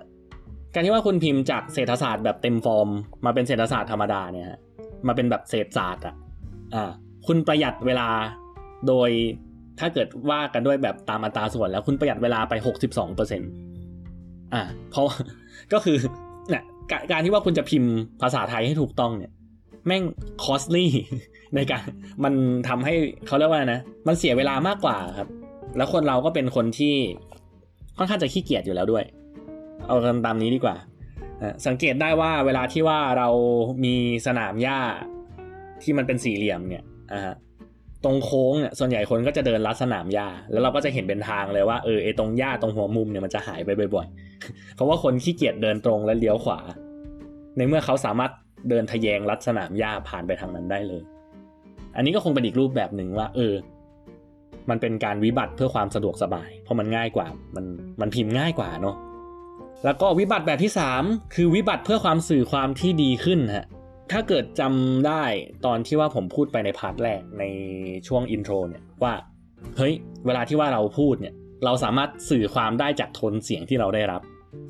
การที่ว่าคุณพิมพ์จากเศรษฐศาสตร์แบบเต็มฟอร์มมาเป็นเศรษฐศาสตร์ธรรมดาเนี่ยฮะมาเป็นแบบเศรษฐศาสตร์อ่ะอ่าคุณประหยัดเวลาโดยถ้าเกิดว่ากันด้วยแบบตามอัตราส่วนแล้วคุณประหยัดเวลาไป หกสิบสองเปอร์เซ็นต์ อ่าเพราะก็คือเนี่ยการที่ว่าคุณจะพิมพ์ภาษาไทยให้ถูกต้องเนี่ยแม่ง costly ในการมันทำให้เขาเรียกว่าอะไรนะมันเสียเวลามากกว่าครับแล้วคนเราก็เป็นคนที่ค่อนข้างจะขี้เกียจอยู่แล้วด้วยเอากันตามนี้ดีกว่าสังเกตได้ว่าเวลาที่ว่าเรามีสนามหญ้าที่มันเป็นสี่เหลี่ยมเนี่ยตรงโค้งเนี่ยส่วนใหญ่คนก็จะเดินลัดสนามหญ้าแล้วเราก็จะเห็นเป็นทางเลยว่าเออไอตรงหญ้าตรงหัวมุมเนี่ยมันจะหายไปบ่อยๆเพราะว่าคนขี้เกียจเดินตรงและเลี้ยวขวาในเมื่อเขาสามารถเดินทะแยงลัดสนามหญ้าผ่านไปทางนั้นได้เลยอันนี้ก็คงเป็นอีกรูปแบบนึงว่าเออมันเป็นการวิบัติเพื่อความสะดวกสบายเพราะมันง่ายกว่ามันมันพิมพ์ง่ายกว่าเนาะแล้วก็วิบัติแบบที่สามคือวิบัติเพื่อความสื่อความที่ดีขึ้นฮะถ้าเกิดจำได้ตอนที่ว่าผมพูดไปในพาร์ทแรกในช่วงอินโทรเนี่ยว่าเฮ้ยเวลาที่ว่าเราพูดเนี่ยเราสามารถสื่อความได้จากโทนเสียงที่เราได้รับ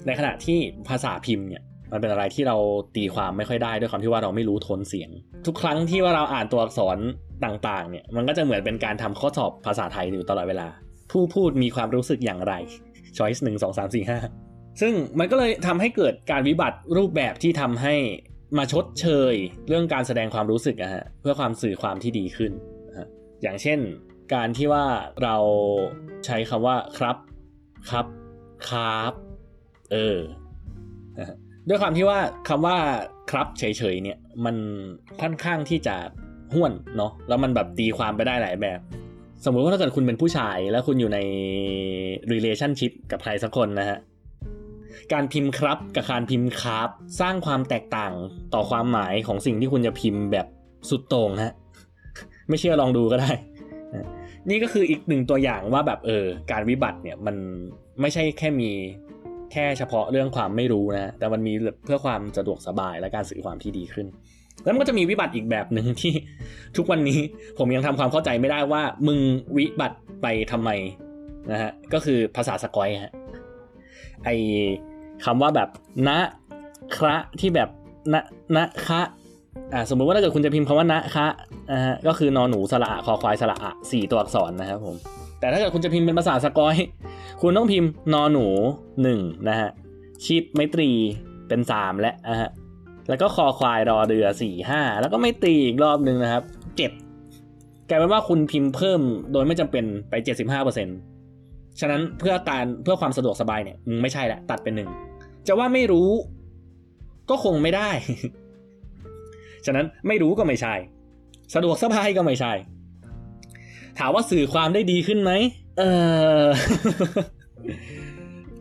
ในขณะที่ภาษาพิมพ์เนี่ยมันเป็นอะไรที่เราตีความไม่ค่อยได้ด้วยความที่ว่าเราไม่รู้โทนเสียงทุกครั้งที่ว่าเราอ่านตัวอักษรต่างๆเนี่ยมันก็จะเหมือนเป็นการทำข้อสอบภาษาไทยอยู่ตลอดเวลาผู้พูดมีความรู้สึกอย่างไร choice หนึ่ง สอง สาม สี่ ห้าซึ่งมันก็เลยทำให้เกิดการวิบัติรูปแบบที่ทำให้มาชดเชยเรื่องการแสดงความรู้สึกนะฮะเพื่อความสื่อความที่ดีขึ้นอย่างเช่นการที่ว่าเราใช้คำว่าครับครับครับเออด้วยความที่ว่าคำว่าครับเฉยๆเนี่ยมันค่อนข้างที่จะห้วนเนาะแล้วมันแบบตีความไปได้หลายแบบสมมุติว่าถ้าเกิดคุณเป็นผู้ชายแล้วคุณอยู่ใน relationship กับใครสักคนนะฮะการพิมพ์ครับกับการพิมพ์ครับสร้างความแตกต่างต่อความหมายของสิ่งที่คุณจะพิมพ์แบบสุดโต่งฮะไม่เชื่อลองดูก็ได้นี่ก็คืออีกหนึ่งตัวอย่างว่าแบบเออการวิบัติเนี่ยมันไม่ใช่แค่มีแค่เฉพาะเรื่องความไม่รู้นะแต่มันมีเพื่อความสะดวกสบายและการสื่อความที่ดีขึ้น แล้วมันก็จะมีวิบัติอีกแบบหนึ่งที่ทุกวันนี้ผมยังทำความเข้าใจไม่ได้ว่ามึงวิบัติไปทำไมนะฮะก็คือภาษาสกอยฮะไอคำว่าแบบนะคะที่แบบนะนะคะอ่าสมมุติว่าถ้าเกิดคุณจะพิมพ์คำว่านะคะนะฮะก็คือนอนหนูสระอะคอควายสระอะสี่ตัวอักษรนะครับผมแต่ถ้าเกิดคุณจะพิมพ์เป็นภาษาสกอยคุณต้องพิมพ์นอนหนูหนึ่งนะฮะชีพไมตรีเป็นสามและนะฮะแล้วก็คอควายรอเรือสี่ห้าแล้วก็ไม่ตรีอีกรอบนึงนะครับเจ็บกลายเป็นว่าคุณพิมพ์เพิ่มโดยไม่จำเป็นไป เจ็ดสิบห้าเปอร์เซ็นต์ ฉะนั้นเพื่อการเพื่อความสะดวกสบายเนี่ยไม่ใช่ละตัดเป็นหนึ่งจะว่าไม่รู้ก็คงไม่ได้ฉะนั้นไม่รู้ก็ไม่ใช่สะดวกสบายก็ไม่ใช่ถามว่าสื่อความได้ดีขึ้นไหมเออ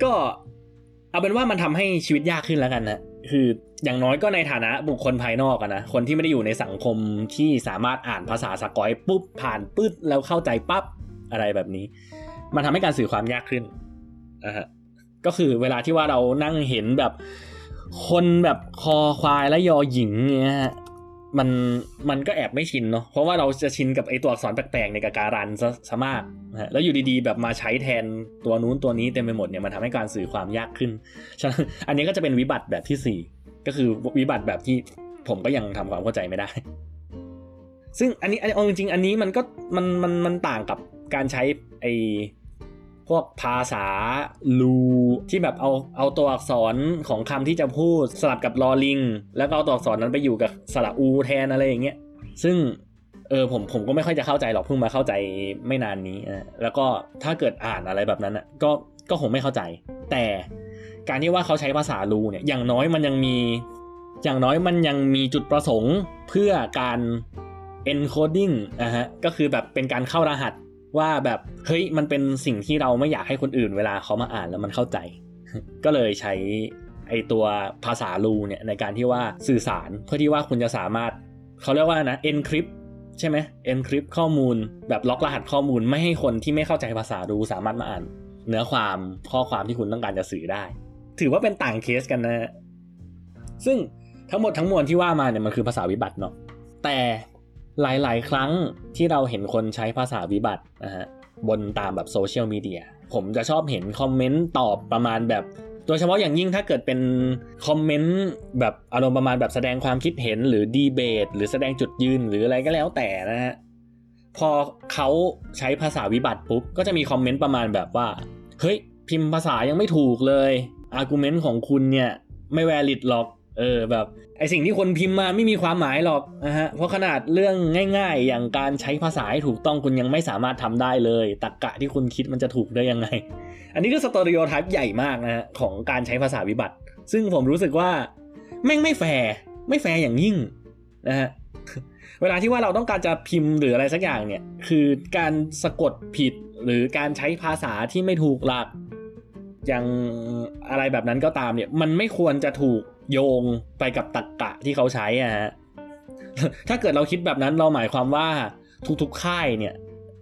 ก็เอาเป็นว่ามันทำให้ชีวิตยากขึ้นแล้วกันนะคืออย่างน้อยก็ในฐานะบุคคลภายนอกอะนะคนที่ไม่ได้อยู่ในสังคมที่สามารถอ่านภาษาสกอยปุ๊บผ่านปึ๊ดแล้วเข้าใจปั๊บอะไรแบบนี้มันทำให้การสื่อความยากขึ้นนะฮะก็คือเวลาที่ว่าเรานั่งเห็นแบบคนแบบคอควายและยอหญิงเงี้ยฮะมันมันก็แอบไม่ชินเนาะเพราะว่าเราจะชินกับไอ้ตัวอักษรแปลกๆในกาการันซะซะมากนะฮะแล้วอยู่ดีๆแบบมาใช้แทนตัวนู้นตัวนี้เต็มไปหมดเนี่ยมันทำให้การสื่อความยากขึ้นฉะนั้นอันนี้ก็จะเป็นวิบัติแบบที่สี่ก็คือวิบัติแบบที่ผมก็ยังทำความเข้าใจไม่ได้ซึ่งอันนี้เอาจริงๆอันนี้มันก็มันมันมันต่างกับการใช้ไอ้พวกภาษาลูที่แบบเอาเอาตัวอักษรของคำที่จะพูดสลับกับลอลิงแล้วก็เอาตัวอักษรนั้นไปอยู่กับสระอูแทนอะไรอย่างเงี้ยซึ่งเออผมผมก็ไม่ค่อยจะเข้าใจหรอกเพิ่งมาเข้าใจไม่นานนี้นะแล้วก็ถ้าเกิดอ่านอะไรแบบนั้นอ่ะก็ก็คงไม่เข้าใจแต่การที่ว่าเขาใช้ภาษาลูเนี่ยอย่างน้อยมันยังมีอย่างน้อยมันยังมีจุดประสงค์เพื่อการ encoding นะฮะก็คือแบบเป็นการเข้ารหัสว่าแบบเฮ้ยมันเป็นสิ่งที่เราไม่อยากให้คนอื่นเวลาเขามาอ่านแล้วมันเข้าใจก็เลยใช้ไอตัวภาษาลูเนี่ยในการที่ว่าสื่อสารเพื่อที่ว่าคุณจะสามารถเขาเรียกว่านะ encrypt ใช่ไหม encrypt ข้อมูลแบบล็อกรหัสข้อมูลไม่ให้คนที่ไม่เข้าใจภาษาลูสามารถมาอ่านเนื้อความข้อความที่คุณต้องการจะสื่อได้ถือว่าเป็นต่างเคสกันนะซึ่งทั้งหมดทั้งมวลที่ว่ามาเนี่ยมันคือภาษาวิบัติเนาะแต่หลายๆครั้งที่เราเห็นคนใช้ภาษาวิบัตินะฮะบนตามแบบโซเชียลมีเดียผมจะชอบเห็นคอมเมนต์ตอบประมาณแบบโดยเฉพาะอย่างยิ่งถ้าเกิดเป็นคอมเมนต์แบบอารมณ์ประมาณแบบแสดงความคิดเห็นหรือดีเบตหรือแสดงจุดยืนหรืออะไรก็แล้วแต่นะฮะพอเขาใช้ภาษาวิบัติปุ๊บก็จะมีคอมเมนต์ประมาณแบบว่าเฮ้ยพิมพ์ภาษายังไม่ถูกเลยอาร์กิวเมนต์ของคุณเนี่ยไม่แวลิดหรอกเออแบบไอสิ่งที่คนพิมพ์มาไม่มีความหมายหรอกนะฮะเพราะขนาดเรื่องง่ายๆอย่างการใช้ภาษาให้ถูกต้องคุณยังไม่สามารถทำได้เลยตรรกะที่คุณคิดมันจะถูกได้ยังไงอันนี้คือสเตอริโอไทป์ใหญ่มากนะฮะของการใช้ภาษาวิบัติซึ่งผมรู้สึกว่าแม่งไม่แฟร์ไม่แฟร์อย่างยิ่งนะฮะเวลาที่ว่าเราต้องการจะพิมพ์หรืออะไรสักอย่างเนี่ยคือการสะกดผิดหรือการใช้ภาษาที่ไม่ถูกหลักอย่างอะไรแบบนั้นก็ตามเนี่ยมันไม่ควรจะถูกโยงไปกับตรรกะที่เขาใช้อะฮะถ้าเกิดเราคิดแบบนั้นเราหมายความว่าทุกๆค่ายเนี่ย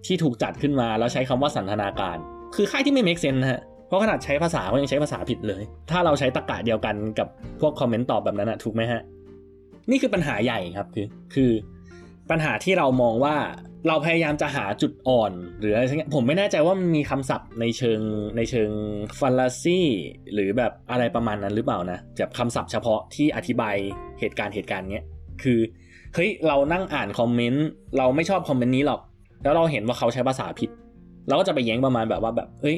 ที่ถูกจัดขึ้นมาแล้วใช้คำว่าสันทนาการคือค่ายที่ไม่เมคเซนส์ฮะเพราะขนาดใช้ภาษาเขายังใช้ภาษาผิดเลยถ้าเราใช้ตรรกะเดียวกันกับพวกคอมเมนต์ตอบแบบนั้นอะถูกไหมฮะนี่คือปัญหาใหญ่ครับคือคือปัญหาที่เรามองว่าเราพยายามจะหาจุดอ่อนหรืออะไรสักอย่างผมไม่แน่ใจว่ามันมีคำศัพท์ในเชิงในเชิง fallacy หรือแบบอะไรประมาณนั้นหรือเปล่านะแบบคำศัพท์เฉพาะที่อธิบายเหตุการณ์เหตุการณ์เนี้ยคือเฮ้ยเรานั่งอ่านคอมเมนต์เราไม่ชอบคอมเมนต์นี้หรอกแล้วเราเห็นว่าเขาใช้ภาษาผิดเราก็จะไปแย้งประมาณแบบว่าแบบเฮ้ย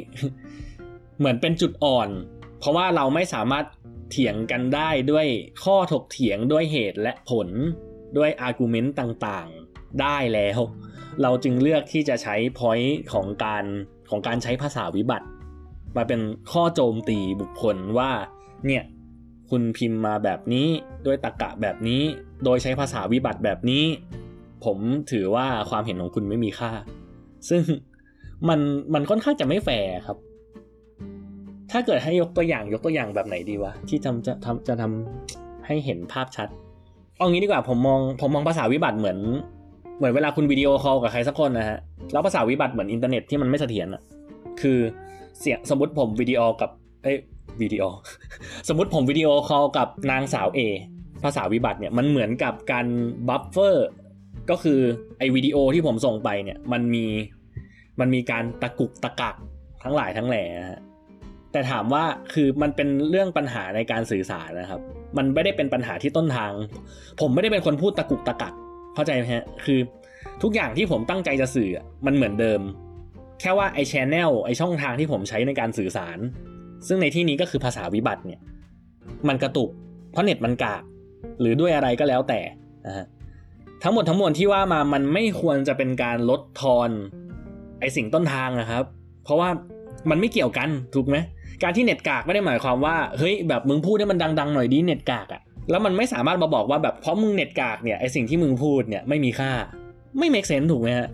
เหมือนเป็นจุดอ่อนเพราะว่าเราไม่สามารถเถียงกันได้ด้วยข้อถกเถียงด้วยเหตุและผลด้วยอาร์กิวเมนต์ต่างๆได้แล้วเราจึงเลือกที่จะใช้ point ของการของการใช้ภาษาวิบัติมาเป็นข้อโจมตีบุคคลว่าเนี่ยคุณพิมพ์มาแบบนี้ด้วยตรรกะแบบนี้โดยใช้ภาษาวิบัติแบบนี้ผมถือว่าความเห็นของคุณไม่มีค่าซึ่งมันมันค่อนข้างจะไม่แฟร์ครับถ้าเกิดให้ยกตัวอย่างยกตัวอย่างแบบไหนดีวะที่จะจะทำจะทำให้เห็นภาพชัดเอางี้ดีกว่าผมมองผมมองภาษาวิบัติเหมือนเหมือนเวลาคุณวิดีโอคอลกับใครสักคนนะฮะแล้วภาษาวิบัติเหมือนอินเทอร์เน็ตที่มันไม่เสถียรอ่ะคือเสียสมมุติผมวิดีโอกับเอ้ยวิดีโอสมมุติผมวิดีโอคอลกับนางสาว A ภาษาวิบัติเนี่ยมันเหมือนกับการบัฟเฟอร์ก็คือไอวิดีโอที่ผมส่งไปเนี่ยมันมีมันมีการตะกุกตะกักทั้งหลายทั้งแหล่นะฮะแต่ถามว่าคือมันเป็นเรื่องปัญหาในการสื่อสารนะครับมันไม่ได้เป็นปัญหาที่ต้นทางผมไม่ได้เป็นคนพูดตะกุกตะกักเข้าใจไหมฮะคือทุกอย่างที่ผมตั้งใจจะสื่อมันเหมือนเดิมแค่ว่าไอ้ channel ไอ้ช่องทางที่ผมใช้ในการสื่อสารซึ่งในที่นี้ก็คือภาษาวิบัติเนี่ยมันกระตุกเพราะเน็ตมันกากหรือด้วยอะไรก็แล้วแต่นะฮะทั้งหมดทั้งมวลที่ว่ามามันไม่ควรจะเป็นการลดทอนไอ้สิ่งต้นทางนะครับเพราะว่ามันไม่เกี่ยวกันถูกไหมการที่เน็ตกากไม่ได้หมายความว่าเฮ้ยแบบมึงพูดให้มันดังๆหน่อยดิเน็ตกากอ่ะแล้วมันไม่สามารถมาบอกว่าแบบเพราะมึงเน็ตกากเนี่ยไอ้สิ่งที่มึงพูดเนี่ยไม่มีค่าไม่ make sense ถูกไหมฮะ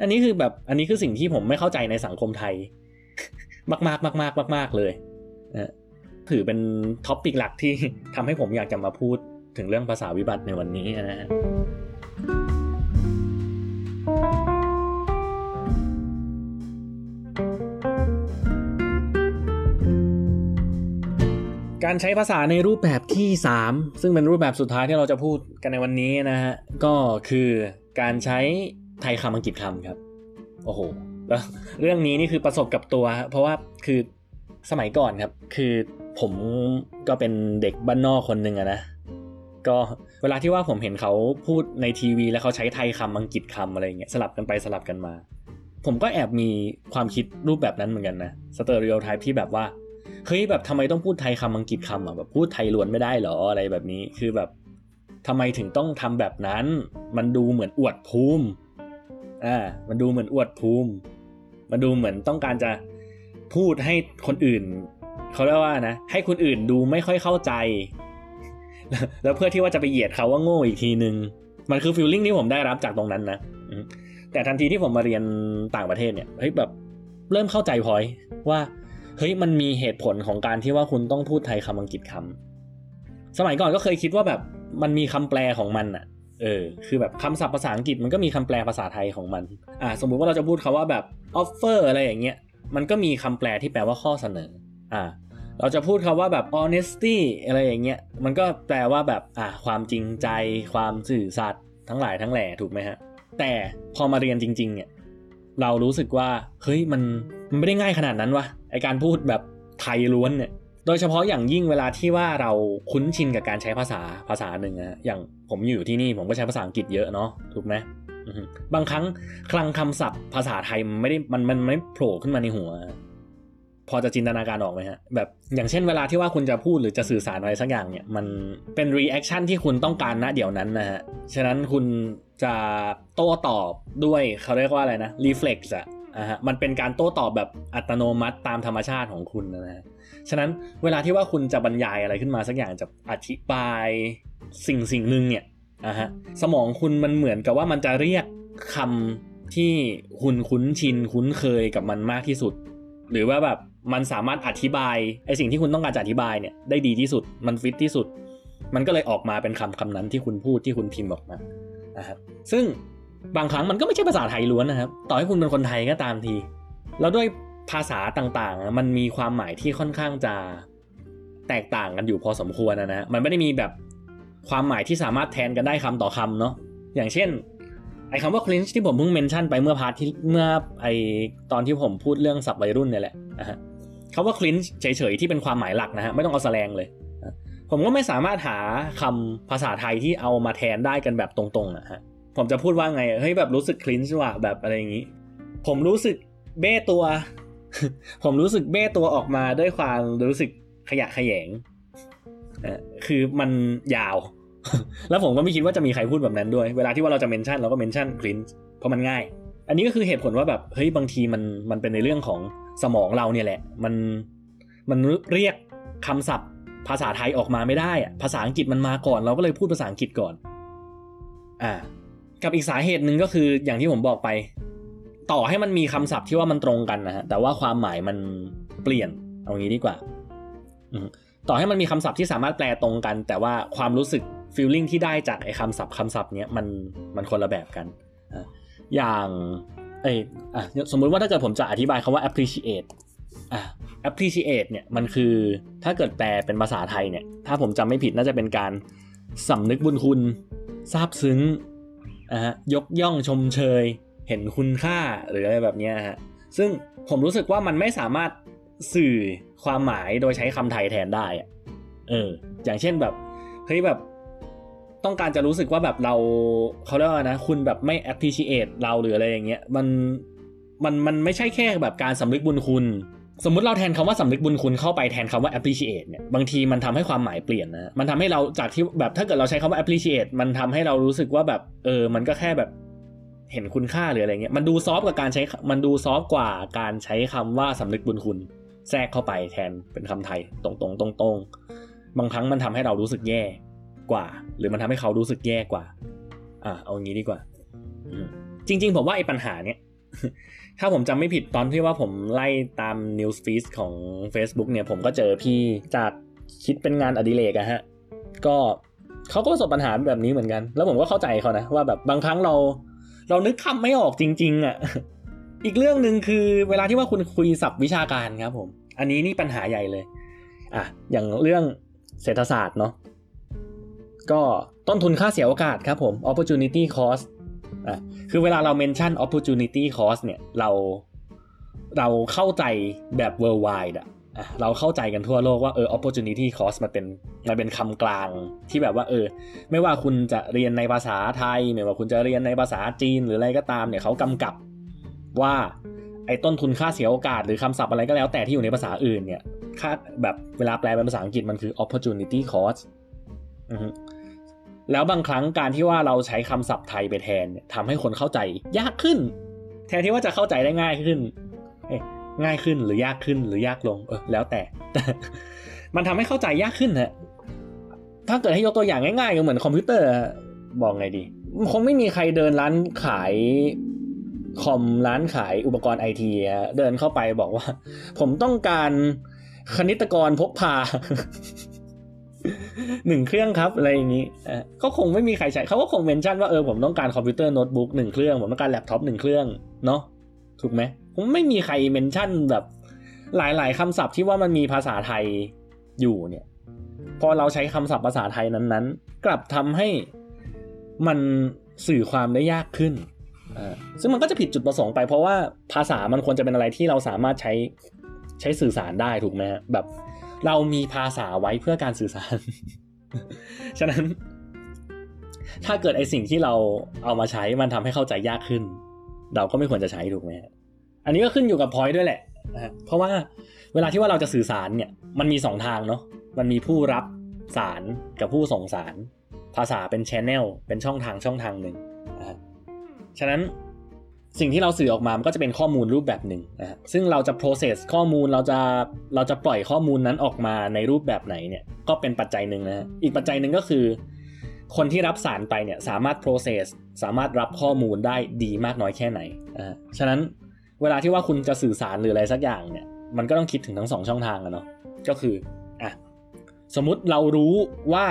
อันนี้คือแบบอันนี้คือสิ่งที่ผมไม่เข้าใจในสังคมไทยมากมากมากมากมากมากเลยนะถือเป็นท็อปปิกหลักที่ทำให้ผมอยากจะมาพูดถึงเรื่องภาษาวิบัติในวันนี้นะฮะการใช้ภาษาในรูปแบบที่สามซึ่งเป็นรูปแบบสุดท้ายที่เราจะพูดกันในวันนี้นะฮะก็คือการใช้ไทยคำอังกฤษคำครับโอ้โหแล้วเรื่องนี้นี่คือประสบกับตัวเพราะว่าคือสมัยก่อนครับคือผมก็เป็นเด็กบ้านนอกคนนึงอะนะก็เวลาที่ว่าผมเห็นเขาพูดในทีวีแล้วเขาใช้ไทยคำอังกฤษคำอะไรอย่างเงี้ยสลับกันไปสลับกันมาผมก็แอบมีความคิดรูปแบบนั้นเหมือนกันนะสเตอริโอไทป์ที่แบบว่าเฮ้ยแบบทำไมต้องพูดไทยคำอังกฤษคำอ่ะแบบพูดไทยล้วนไม่ได้หรออะไรแบบนี้คือแบบทำไมถึงต้องทำแบบนั้นมันดูเหมือนอวดภูมิอ่ามันดูเหมือนอวดภูมิมันดูเหมือนต้องการจะพูดให้คนอื่นเขาเรียกว่านะให้คนอื่นดูไม่ค่อยเข้าใจแล้วเพื่อที่ว่าจะไปเหยียดเขาว่าโง่อีกทีนึงมันคือฟีลลิ่งที่ผมได้รับจากตรงนั้นนะแต่ทันทีที่ผมมาเรียนต่างประเทศเนี่ยเฮ้ยแบบเริ่มเข้าใจพอยว่าเฮ้ยมันมีเหตุผลของการที่ว่าคุณต้องพูดไทยคำอังกฤษคำสมัยก่อนก็เคยคิดว่าแบบมันมีคำแปลของมันอะเออคือแบบคำศัพท์ภาษาอังกฤษมันก็มีคำแปลภาษาไทยของมันอ่าสมมุติว่าเราจะพูดคำว่าแบบ offer อะไรอย่างเงี้ยมันก็มีคำแปลที่แปลว่าข้อเสนออ่าเราจะพูดคำว่าแบบ honesty อะไรอย่างเงี้ยมันก็แปลว่าแบบอ่าความจริงใจความสื่อสัตย์ทั้งหลายทั้งแหล่ถูกไหมฮะแต่พอมาเรียนจริงๆเนี่ยเรารู้สึกว่าเฮ้ยมันมันไม่ได้ง่ายขนาดนั้นวะไอการพูดแบบไทยล้วนเนี่ยโดยเฉพาะอย่างยิ่งเวลาที่ว่าเราคุ้นชินกับการใช้ภาษาภาษาหนึ่งนะอย่างผมอยู่ที่นี่ผมก็ใช้ภาษาอังกฤษเยอะเนาะถูกไหมบางครั้งคลังคำศัพท์ภาษาไทยมันไม่ได้มันมันไม่โผล่ขึ้นมาในหัวพอจะจินตนาการออกไหมฮะแบบอย่างเช่นเวลาที่ว่าคุณจะพูดหรือจะสื่อสารอะไรสักอย่างเนี่ยมันเป็นรีแอคชั่นที่คุณต้องการณเดี๋ยวนั้นนะฮะฉะนั้นคุณจะโต้ตอบด้วยเขาเรียกว่าอะไรนะรีเฟล็กซ์อะนะฮะมันเป็นการโต้ตอบแบบอัตโนมัติตามธรรมชาติของคุณนะฮะฉะนั้นเวลาที่ว่าคุณจะบรรยายอะไรขึ้นมาสักอย่างจะอธิบายสิ่งสิ่งหนึ่งเนี่ยนะฮะสมองคุณมันเหมือนกับว่ามันจะเรียกคำที่คุณคุ้นชินคุ้นเคยกับมันมากที่สุดหรือว่าแบบมันสามารถอธิบายไอ้สิ่งที่คุณต้องการจะอธิบายเนี่ยได้ดีที่สุดมันฟิตที่สุดมันก็เลยออกมาเป็นคำคำนั้นที่คุณพูดที่คุณพิมพ์ออกมานะครับซึ่งบางครั้งมันก็ไม่ใช่ภาษาไทยล้วนนะครับต่อให้คุณเป็นคนไทยก็ตามทีแล้วด้วยภาษาต่างๆมันมีความหมายที่ค่อนข้างจะแตกต่างกันอยู่พอสมควรนะนะมันไม่ได้มีแบบความหมายที่สามารถแทนกันได้คำต่อคำเนาะอย่างเช่นไอ้คำว่า cringe ที่ผมเพิ่งเมนชั่นไปเมื่อพาร์ทที่เมื่อไอตอนที่ผมพูดเรื่องศัพท์วัยรุ่นเนี่ยแหละนะฮะคำว่า cringe เฉยๆที่เป็นความหมายหลักนะฮะไม่ต้องเอาแสลงเลยผมก็ไม่สามารถหาคำภาษาไทยที่เอามาแทนได้กันแบบตรงๆนะฮะผมจะพูดว่าไงเฮ้ยแบบรู้สึก cringe ว่ะแบบอะไรอย่างงี้ผมรู้สึกเบ้ตัว ผมรู้สึกเบ้ตัวออกมาด้วยความรู้สึกขยะแขยงคือมันยาว แล้วผมก็ไม่คิดว่าจะมีใครพูดแบบนั้นด้วยเวลาที่ว่าเราจะเมนชั่นเราก็เมนชั่น cringe เพราะมันง่ายอันนี้ก็คือเหตุผลว่าแบบเฮ้ยบางทีมันมันเป็นในเรื่องของสมองเราเนี่ยแหละมันมันเรียกคำศัพท์ภาษาไทยออกมาไม่ได้อะภาษาอังกฤษมันมาก่อนเราก็เลยพูดภาษาอังกฤษก่อนอ่ากับอีกสาเหตุหนึ่งก็คืออย่างที่ผมบอกไปต่อให้มันมีคำศัพท์ที่ว่ามันตรงกันนะฮะแต่ว่าความหมายมันเปลี่ยนเอางี้ดีกว่าต่อให้มันมีคำศัพท์ที่สามารถแปลตรงกันแต่ว่าความรู้สึกฟีลลิ่งที่ได้จากไอ้คำศัพท์คำศัพท์เนี้ยมันมันคนละแบบกันอย่างไอ้อ่ะสมมุติว่าถ้าเกิดผมจะอธิบายคำว่า appreciate อ่ะ appreciate เนี่ยมันคือถ้าเกิดแปลเป็นภาษาไทยเนี่ยถ้าผมจำไม่ผิดน่าจะเป็นการ สำนึกบุญคุณซาบซึ้งนะฮะยกย่องชมเชยเห็นคุณค่าหรืออะไรแบบนี้ฮะซึ่งผมรู้สึกว่ามันไม่สามารถสื่อความหมายโดยใช้คำไทยแทนได้อ่ะเอออย่างเช่นแบบเฮ้ยแบบต้องการจะรู้สึกว่าแบบเราเขาเรียกว่านะคุณแบบไม่ appreciate เราหรืออะไรอย่างเงี้ยมันมันมันไม่ใช่แค่แบบการสำนึกบุญคุณสมมุติเราแทนคำว่าสำนึกบุญคุณเข้าไปแทนคำว่า appreciate เนี่ยบางทีมันทำให้ความหมายเปลี่ยนนะมันทำให้เราจากที่แบบถ้าเกิดเราใช้คำว่า appreciate มันทำให้เรารู้สึกว่าแบบเออมันก็แค่แบบเห็นคุณค่าหรืออะไรเงี้ยมันดูซอฟต์กว่าการใช้มันดูซอฟต์กว่าการใช้คำว่าสำนึกบุญคุณแทรกเข้าไปแทนเป็นคำไทยตรงๆตรงๆบางครั้งมันทำให้เรารู้สึกแย่กว่าหรือมันทำให้เขารู้สึกแย่กว่าอ่ะเอางี้ดีกว่าจริงๆผมว่าไอ้ปัญหาเนี้ยถ้าผมจำไม่ผิดตอนที่ว่าผมไล่ตาม news feed ของ Facebook เนี่ยผมก็เจอพี่จากคิดเป็นงานอดิเรกอะฮะก็เขาก็ประสบปัญหาแบบนี้เหมือนกันแล้วผมก็เข้าใจเขานะว่าแบบบางครั้งเราเรานึกคำไม่ออกจริงๆอะอีกเรื่องนึงคือเวลาที่ว่าคุณคุยศัพท์วิชาการครับผมอันนี้นี่ปัญหาใหญ่เลยอ่ะอย่างเรื่องเศรษฐศาสตร์เนาะก็ต้นทุนค่าเสียโอกาสครับผม opportunity cost อ่ะคือเวลาเรา mention opportunity cost เนี่ยเราเราเข้าใจแบบ worldwide อ่ะเราเข้าใจกันทั่วโลกว่าเออ opportunity cost มันเป็นมันเป็นคำกลางที่แบบว่าเออไม่ว่าคุณจะเรียนในภาษาไทยไม่ว่าคุณจะเรียนในภาษาจีนหรืออะไรก็ตามเนี่ยเขากำกับว่าไอ้ต้นทุนค่าเสียโอกาสหรือคำศัพท์อะไรก็แล้วแต่ที่อยู่ในภาษาอื่นเนี่ยค่าแบบเวลาแปลเป็นภาษาอังกฤษมันคือ opportunity cost อือฮึแล้วบางครั้งการที่ว่าเราใช้คำศัพท์ไทยไปแทนเนี่ยทำให้คนเข้าใจยากขึ้นแทนที่ว่าจะเข้าใจได้ง่ายขึ้นเอ๊ะง่ายขึ้นหรือยากขึ้นหรือยากลงเออแล้วแต่มันทำให้เข้าใจยากขึ้นฮะถ้าเกิดให้ยกตัวอย่างง่ายๆก็เหมือนคอมพิวเตอร์บอกไงดีคงไม่มีใครเดินร้านขายคอมร้านขายอุปกรณ์ ไอ ที ฮะเดินเข้าไปบอกว่าผมต้องการคณิตกรพกพาหนึ่งเครื่องครับอะไรอย่างนี้ก็คงไม่มีใครใช้เขาก็คงเมนชั่นว่าเออผมต้องการคอมพิวเตอร์โน้ตบุ๊กหนึ่งเครื่องผมต้องการแล็ปท็อปหนึ่งเครื่องเนาะถูกไหมผมไม่มีใครเมนชั่นแบบหลายๆคำศัพท์ที่ว่ามันมีภาษาไทยอยู่เนี่ยพอเราใช้คำศัพท์ภาษาไทยนั้นๆกลับทำให้มันสื่อความได้ยากขึ้นซึ่งมันก็จะผิดจุดประสงค์ไปเพราะว่าภาษามันควรจะเป็นอะไรที่เราสามารถใช้ใช้สื่อสารได้ถูกไหมแบบเรามีภาษาไว้เพื่อการสื่อสาร ฉะนั้นถ้าเกิดไอสิ่งที่เราเอามาใช้มันทำให้เข้าใจยากขึ้นเราก็ไม่ควรจะใช้ถูกไหมอันนี้ก็ขึ้นอยู่กับ point ด้วยแหละเพราะว่าเวลาที่ว่าเราจะสื่อสารเนี่ยมันมีสองทางเนาะมันมีผู้รับสารกับผู้ส่งสารภาษาเป็น channel เป็นช่องทางช่องทางหนึ่งฉะนั้นสิ่งที่เราสื่อออกมามันก็จะเป็นข้อมูลรูปแบบหนึ่งนะฮะซึ่งเราจะ process ข้อมูลเราจะเราจะปล่อยข้อมูลนั้นออกมาในรูปแบบไหนเนี่ยก็เป็นปัจจัยหนึ่งนะฮะอีกปัจจัยหนึ่งก็คือคนที่รับสารไปเนี่ยสามารถ process สามารถรับข้อมูลได้ดีมากน้อยแค่ไหนอ่าฉะนั้นเวลาที่ว่าคุณจะสื่อสารหรืออะไรสักอย่างเนี่ยมันก็ต้องคิดถึงทั้งสองช่องทางอะเนาะก็คืออ่ะสมมุติเรารู้ว่า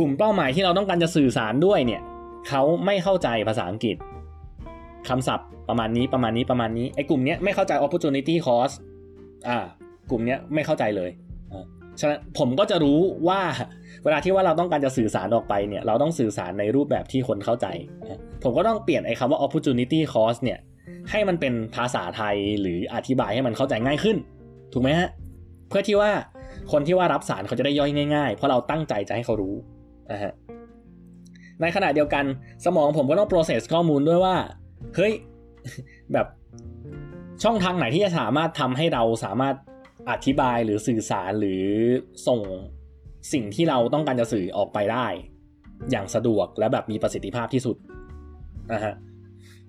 กลุ่มเป้าหมายที่เราต้องการจะสื่อสารด้วยเนี่ยเขาไม่เข้าใจภาษาอังกฤษคำศัพท์ประมาณนี้ประมาณนี้ประมาณนี้ไอ้กลุ่มเนี้ยไม่เข้าใจ opportunity cost อ่ากลุ่มเนี้ยไม่เข้าใจเลยอ่าฉะนั้นผมก็จะรู้ว่าเวลาที่ว่าเราต้องการจะสื่อสารออกไปเนี่ยเราต้องสื่อสารในรูปแบบที่คนเข้าใจผมก็ต้องเปลี่ยนไอ้คำว่า opportunity cost เนี่ยให้มันเป็นภาษาไทยหรืออธิบายให้มันเข้าใจง่ายขึ้นถูกไหมฮะเพื่อที่ว่าคนที่ว่ารับสารเขาจะได้ย่อยง่ายๆเพราะเราตั้งใจจะให้เขารู้นะฮะในขณะเดียวกันสมองผมก็ต้อง process ข้อมูลด้วยว่าเฮ้ยแบบช่องทางไหนที่จะสามารถทำให้เราสามารถอธิบายหรือสื่อสารหรือส่งสิ่งที่เราต้องการจะสื่อออกไปได้อย่างสะดวกและแบบมีประสิทธิภาพที่สุดนะฮะ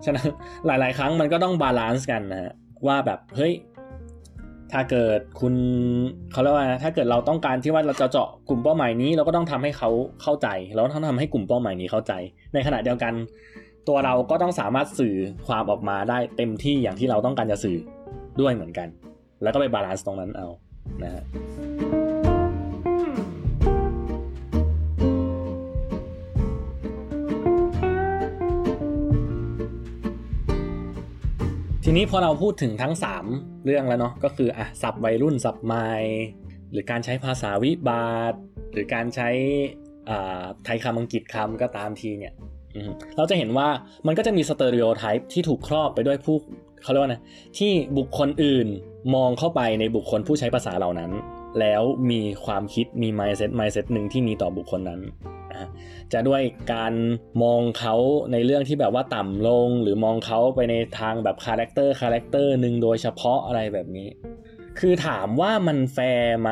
ฉะนั้นหลายๆครั้งมันก็ต้องบาลานซ์กันนะฮะว่าแบบเฮ้ยถ้าเกิดคุณเขาเรียกว่าถ้าเกิดเราต้องการที่ว่าเราจะเจาะกลุ่มเป้าหมายนี้เราก็ต้องทำให้เขาเข้าใจเราต้องทำให้กลุ่มเป้าหมายนี้เข้าใจในขณะเดียวกันตัวเราก็ต้องสามารถสื่อความออกมาได้เต็มที่อย่างที่เราต้องการจะสื่อด้วยเหมือนกันแล้วก็ไปบาลานซ์ตรงนั้นเอานะฮะทีนี้พอเราพูดถึงทั้งสามเรื่องแล้วเนาะก็คืออ่ะศัพท์วัยรุ่นศัพท์ใหม่หรือการใช้ภาษาวิบัติหรือการใช้ ไทยคำอังกฤษคำก็ตามทีเนี่ยเราจะเห็นว่ามันก็จะมีสเตอริโอไทป์ที่ถูกครอบไปด้วยผู้เขาเรียกว่านะที่บุคคลอื่นมองเข้าไปในบุคคลผู้ใช้ภาษาเหล่านั้นแล้วมีความคิดมี mindset mindset นึงที่มีต่อบุคคลนั้นจะด้วยการมองเขาในเรื่องที่แบบว่าต่ำลงหรือมองเขาไปในทางแบบคาแรคเตอร์คาแรคเตอร์นึงโดยเฉพาะอะไรแบบนี้คือถามว่ามันแฟร์ไหม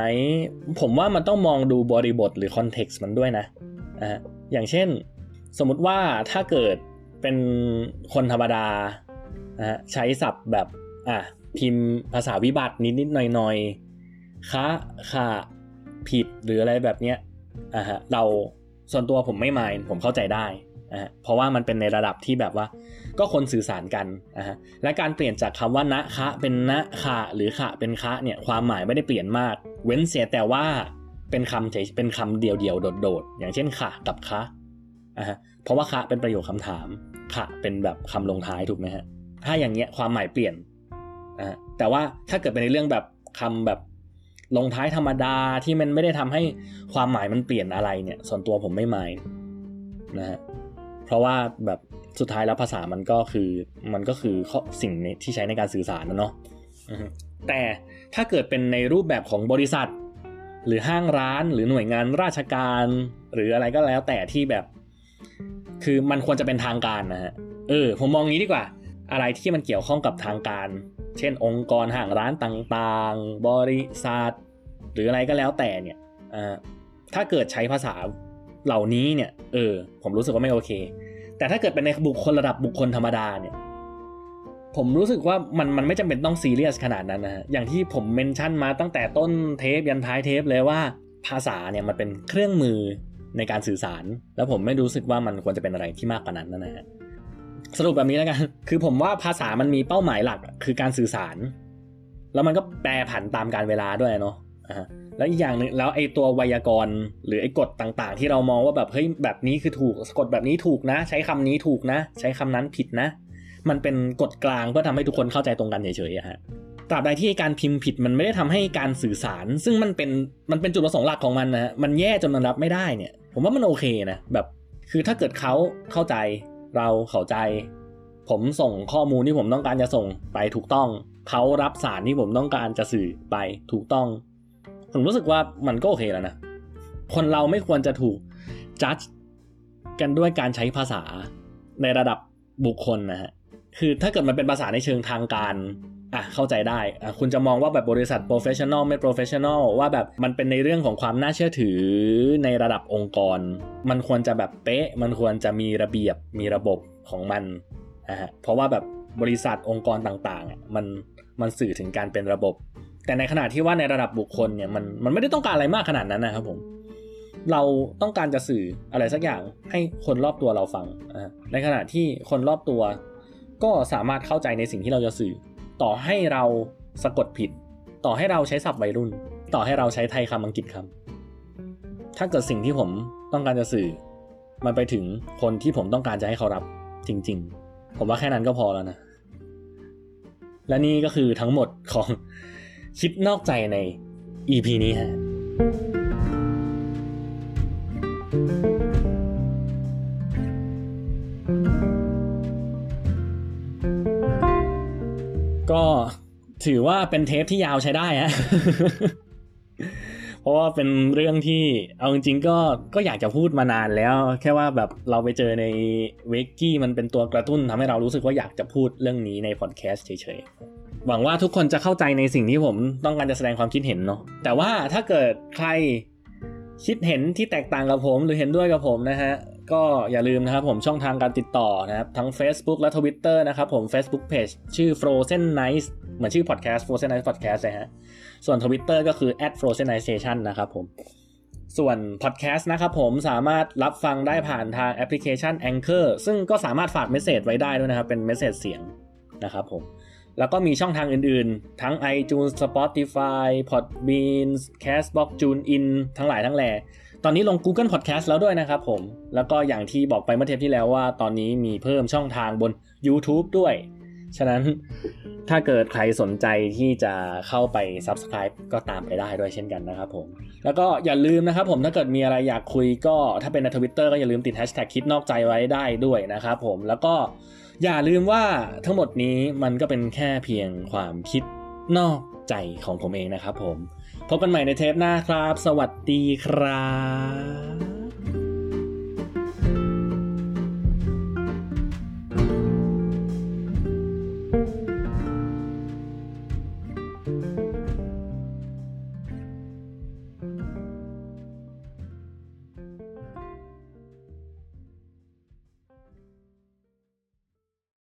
ผมว่ามันต้องมองดูบริบทหรือคอนเท็กซ์มันด้วยนะอ่ะอย่างเช่นสมมุติว่าถ้าเกิดเป็นคนธรรมดานะฮะใช้ศัพท์แบบอ่ะพิมพ์ภาษาวิบัตินิดๆหน่อยๆคะค่ะผิดหรืออะไรแบบเนี้ยอ่ะฮะเราส่วนตัวผมไม่มายผมเข้าใจได้อ่ะเพราะว่ามันเป็นในระดับที่แบบว่าก็คนสื่อสารกันนะฮะและการเปลี่ยนจากคำว่านะคะเป็นนะคะหรือค่ะเป็นคะเนี่ยความหมายไม่ได้เปลี่ยนมากเว้นเสียแต่ว่าเป็นคำเฉยเป็นคำเดียวๆโดดๆอย่างเช่นค่ะกับคะนะฮะเพราะว่าคะเป็นประโยคคำถามค่ะเป็นแบบคำลงท้ายถูกไหมฮะถ้าอย่างเงี้ยความหมายเปลี่ยนนะฮะแต่ว่าถ้าเกิดเป็นในเรื่องแบบคำแบบลงท้ายธรรมดาที่มันไม่ได้ทำให้ความหมายมันเปลี่ยนอะไรเนี่ยส่วนตัวผมไม่มายนะฮะเพราะว่าแบบสุดท้ายแล้วภาษามันก็คือมันก็คือสิ่งที่ใช้ในการสื่อสารนะเนาะแต่ถ้าเกิดเป็นในรูปแบบของบริษัทหรือห้างร้านหรือหน่วยงานราชการหรืออะไรก็แล้วแต่ที่แบบคือมันควรจะเป็นทางการนะฮะเออผมมองงี้ดีกว่าอะไรที่มันเกี่ยวข้องกับทางการเช่นองค์กรห้างร้านต่างๆบริษัทหรืออะไรก็แล้วแต่เนี่ยอ่าถ้าเกิดใช้ภาษาเหล่านี้เนี่ยเออผมรู้สึกว่าไม่โอเคแต่ถ้าเกิดเป็นในบุคคลระดับบุคคลธรรมดาเนี่ยผมรู้สึกว่ามันมันไม่จำเป็นต้องซีเรียสขนาดนั้นนะฮะอย่างที่ผมเมนชั่นมาตั้งแต่ต้นเทปยันท้ายเทปเลยว่าภาษาเนี่ยมันเป็นเครื่องมือในการสื่อสารแล้วผมไม่รู้สึกว่ามันควรจะเป็นอะไรที่มากกว่านั้นนะฮะสรุปแบบนี้แล้วกันคือผมว่าภาษามันมีเป้าหมายหลักคือการสื่อสารแล้วมันก็แปรผันตามการเวลาด้วยเนาะแล้วอีกอย่างนึงแล้วไอ้ตัวไวยากรณ์หรือไอ้กฎต่างๆที่เรามองว่าแบบเฮ้ยแบบนี้คือถูกกฎแบบนี้ถูกนะใช้คำนี้ถูกนะใช้คำนั้นผิดนะมันเป็นกฎกลางเพื่อทำให้ทุกคนเข้าใจตรงกันเฉยๆฮะตราบใดที่การพิมพ์ผิดมันไม่ได้ทำให้การสื่อสารซึ่งมันเป็นมันเป็นจุดประสงค์หลักของมันนะฮะมันแย่จนมันรับไม่ได้เนี่ยผมว่ามันโอเคนะแบบคือถ้าเกิดเขาเข้าใจเราเข้าใจผมส่งข้อมูลที่ผมต้องการจะส่งไปถูกต้องเขารับสารที่ผมต้องการจะสื่อไปถูกต้องผมรู้สึกว่ามันก็โอเคแล้วนะคนเราไม่ควรจะถูกจัดกันด้วยการใช้ภาษาในระดับบุคคลนะฮะคือถ้าเกิดมันเป็นภาษาในเชิงทางการอ่ะเข้าใจได้อ่ะคุณจะมองว่าแบบบริษัท professional ไม่ professional ว่าแบบมันเป็นในเรื่องของความน่าเชื่อถือในระดับองค์กรมันควรจะแบบเป๊ะมันควรจะมีระเบียบมีระบบของมันนะฮะเพราะว่าแบบบริษัทองค์กรต่างๆมันมันสื่อถึงการเป็นระบบแต่ในขณะที่ว่าในระดับบุคคลเนี่ยมันมันไม่ได้ต้องการอะไรมากขนาดนั้นนะครับผมเราต้องการจะสื่ออะไรสักอย่างให้คนรอบตัวเราฟังอ่าในขณะที่คนรอบตัวก็สามารถเข้าใจในสิ่งที่เราจะสื่อต่อให้เราสะกดผิดต่อให้เราใช้ศัพท์วัยรุ่นต่อให้เราใช้ไทยคำอังกฤษคำถ้าเกิดสิ่งที่ผมต้องการจะสื่อมันไปถึงคนที่ผมต้องการจะให้เขารับจริงๆผมว่าแค่นั้นก็พอแล้วนะและนี่ก็คือทั้งหมดของคิดนอกใจใน อี พี นี้ฮะก็ถือว่าเป็นเทปที่ยาวใช้ได้ฮะ เพราะว่าเป็นเรื่องที่เอาจริงๆก็ก็อยากจะพูดมานานแล้วแค่ว่าแบบเราไปเจอในเวกกี้มันเป็นตัวกระตุ้นทำให้เรารู้สึกว่าอยากจะพูดเรื่องนี้ในพอดแคสต์เฉยๆหวังว่าทุกคนจะเข้าใจในสิ่งที่ผมต้องการจะแสดงความคิดเห็นเนาะแต่ว่าถ้าเกิดใครคิดเห็นที่แตกต่างกับผมหรือเห็นด้วยกับผมนะฮะก็อย่าลืมนะครับผมช่องทางการติดต่อนะครับทั้ง Facebook และ Twitter นะครับผม Facebook Page ชื่อ Frozen Nice เหมือนชื่อ Podcast Frozen Nice Podcast นะฮะส่วน Twitter ก็คือ แอท Frozen Nice Station นะครับผมส่วน Podcast นะครับผมสามารถรับฟังได้ผ่านทางแอปพลิเคชัน Anchor ซึ่งก็สามารถฝากเมสเสจไว้ได้ด้วยนะครับเป็นเมสเสจเสียงนะครับผมแล้วก็มีช่องทางอื่นๆทั้ง iTunes Spotify Podbean Castbox TuneIn ทั้งหลายทั้งแหล่ตอนนี้ลง Google Podcast แล้วด้วยนะครับผมแล้วก็อย่างที่บอกไปเมื่อเทปที่แล้วว่าตอนนี้มีเพิ่มช่องทางบน YouTube ด้วย ฉะนั้นถ้าเกิดใครสนใจที่จะเข้าไป Subscribe ก็ตามไปได้ด้วยเช่นกันนะครับผมแล้วก็อย่าลืมนะครับผมถ้าเกิดมีอะไรอยากคุยก็ถ้าเป็นใน Twitter ก็อย่าลืมติด Hashtag คิดนอกใจไว้ได้ด้วยนะครับผมแล้วก็อย่าลืมว่าทั้งหมดนี้มันก็เป็นแค่เพียงความคิดนอกใจของผมเองนะครับผมพบกันใหม่ในเทปหน้าครับสวัสดีครับ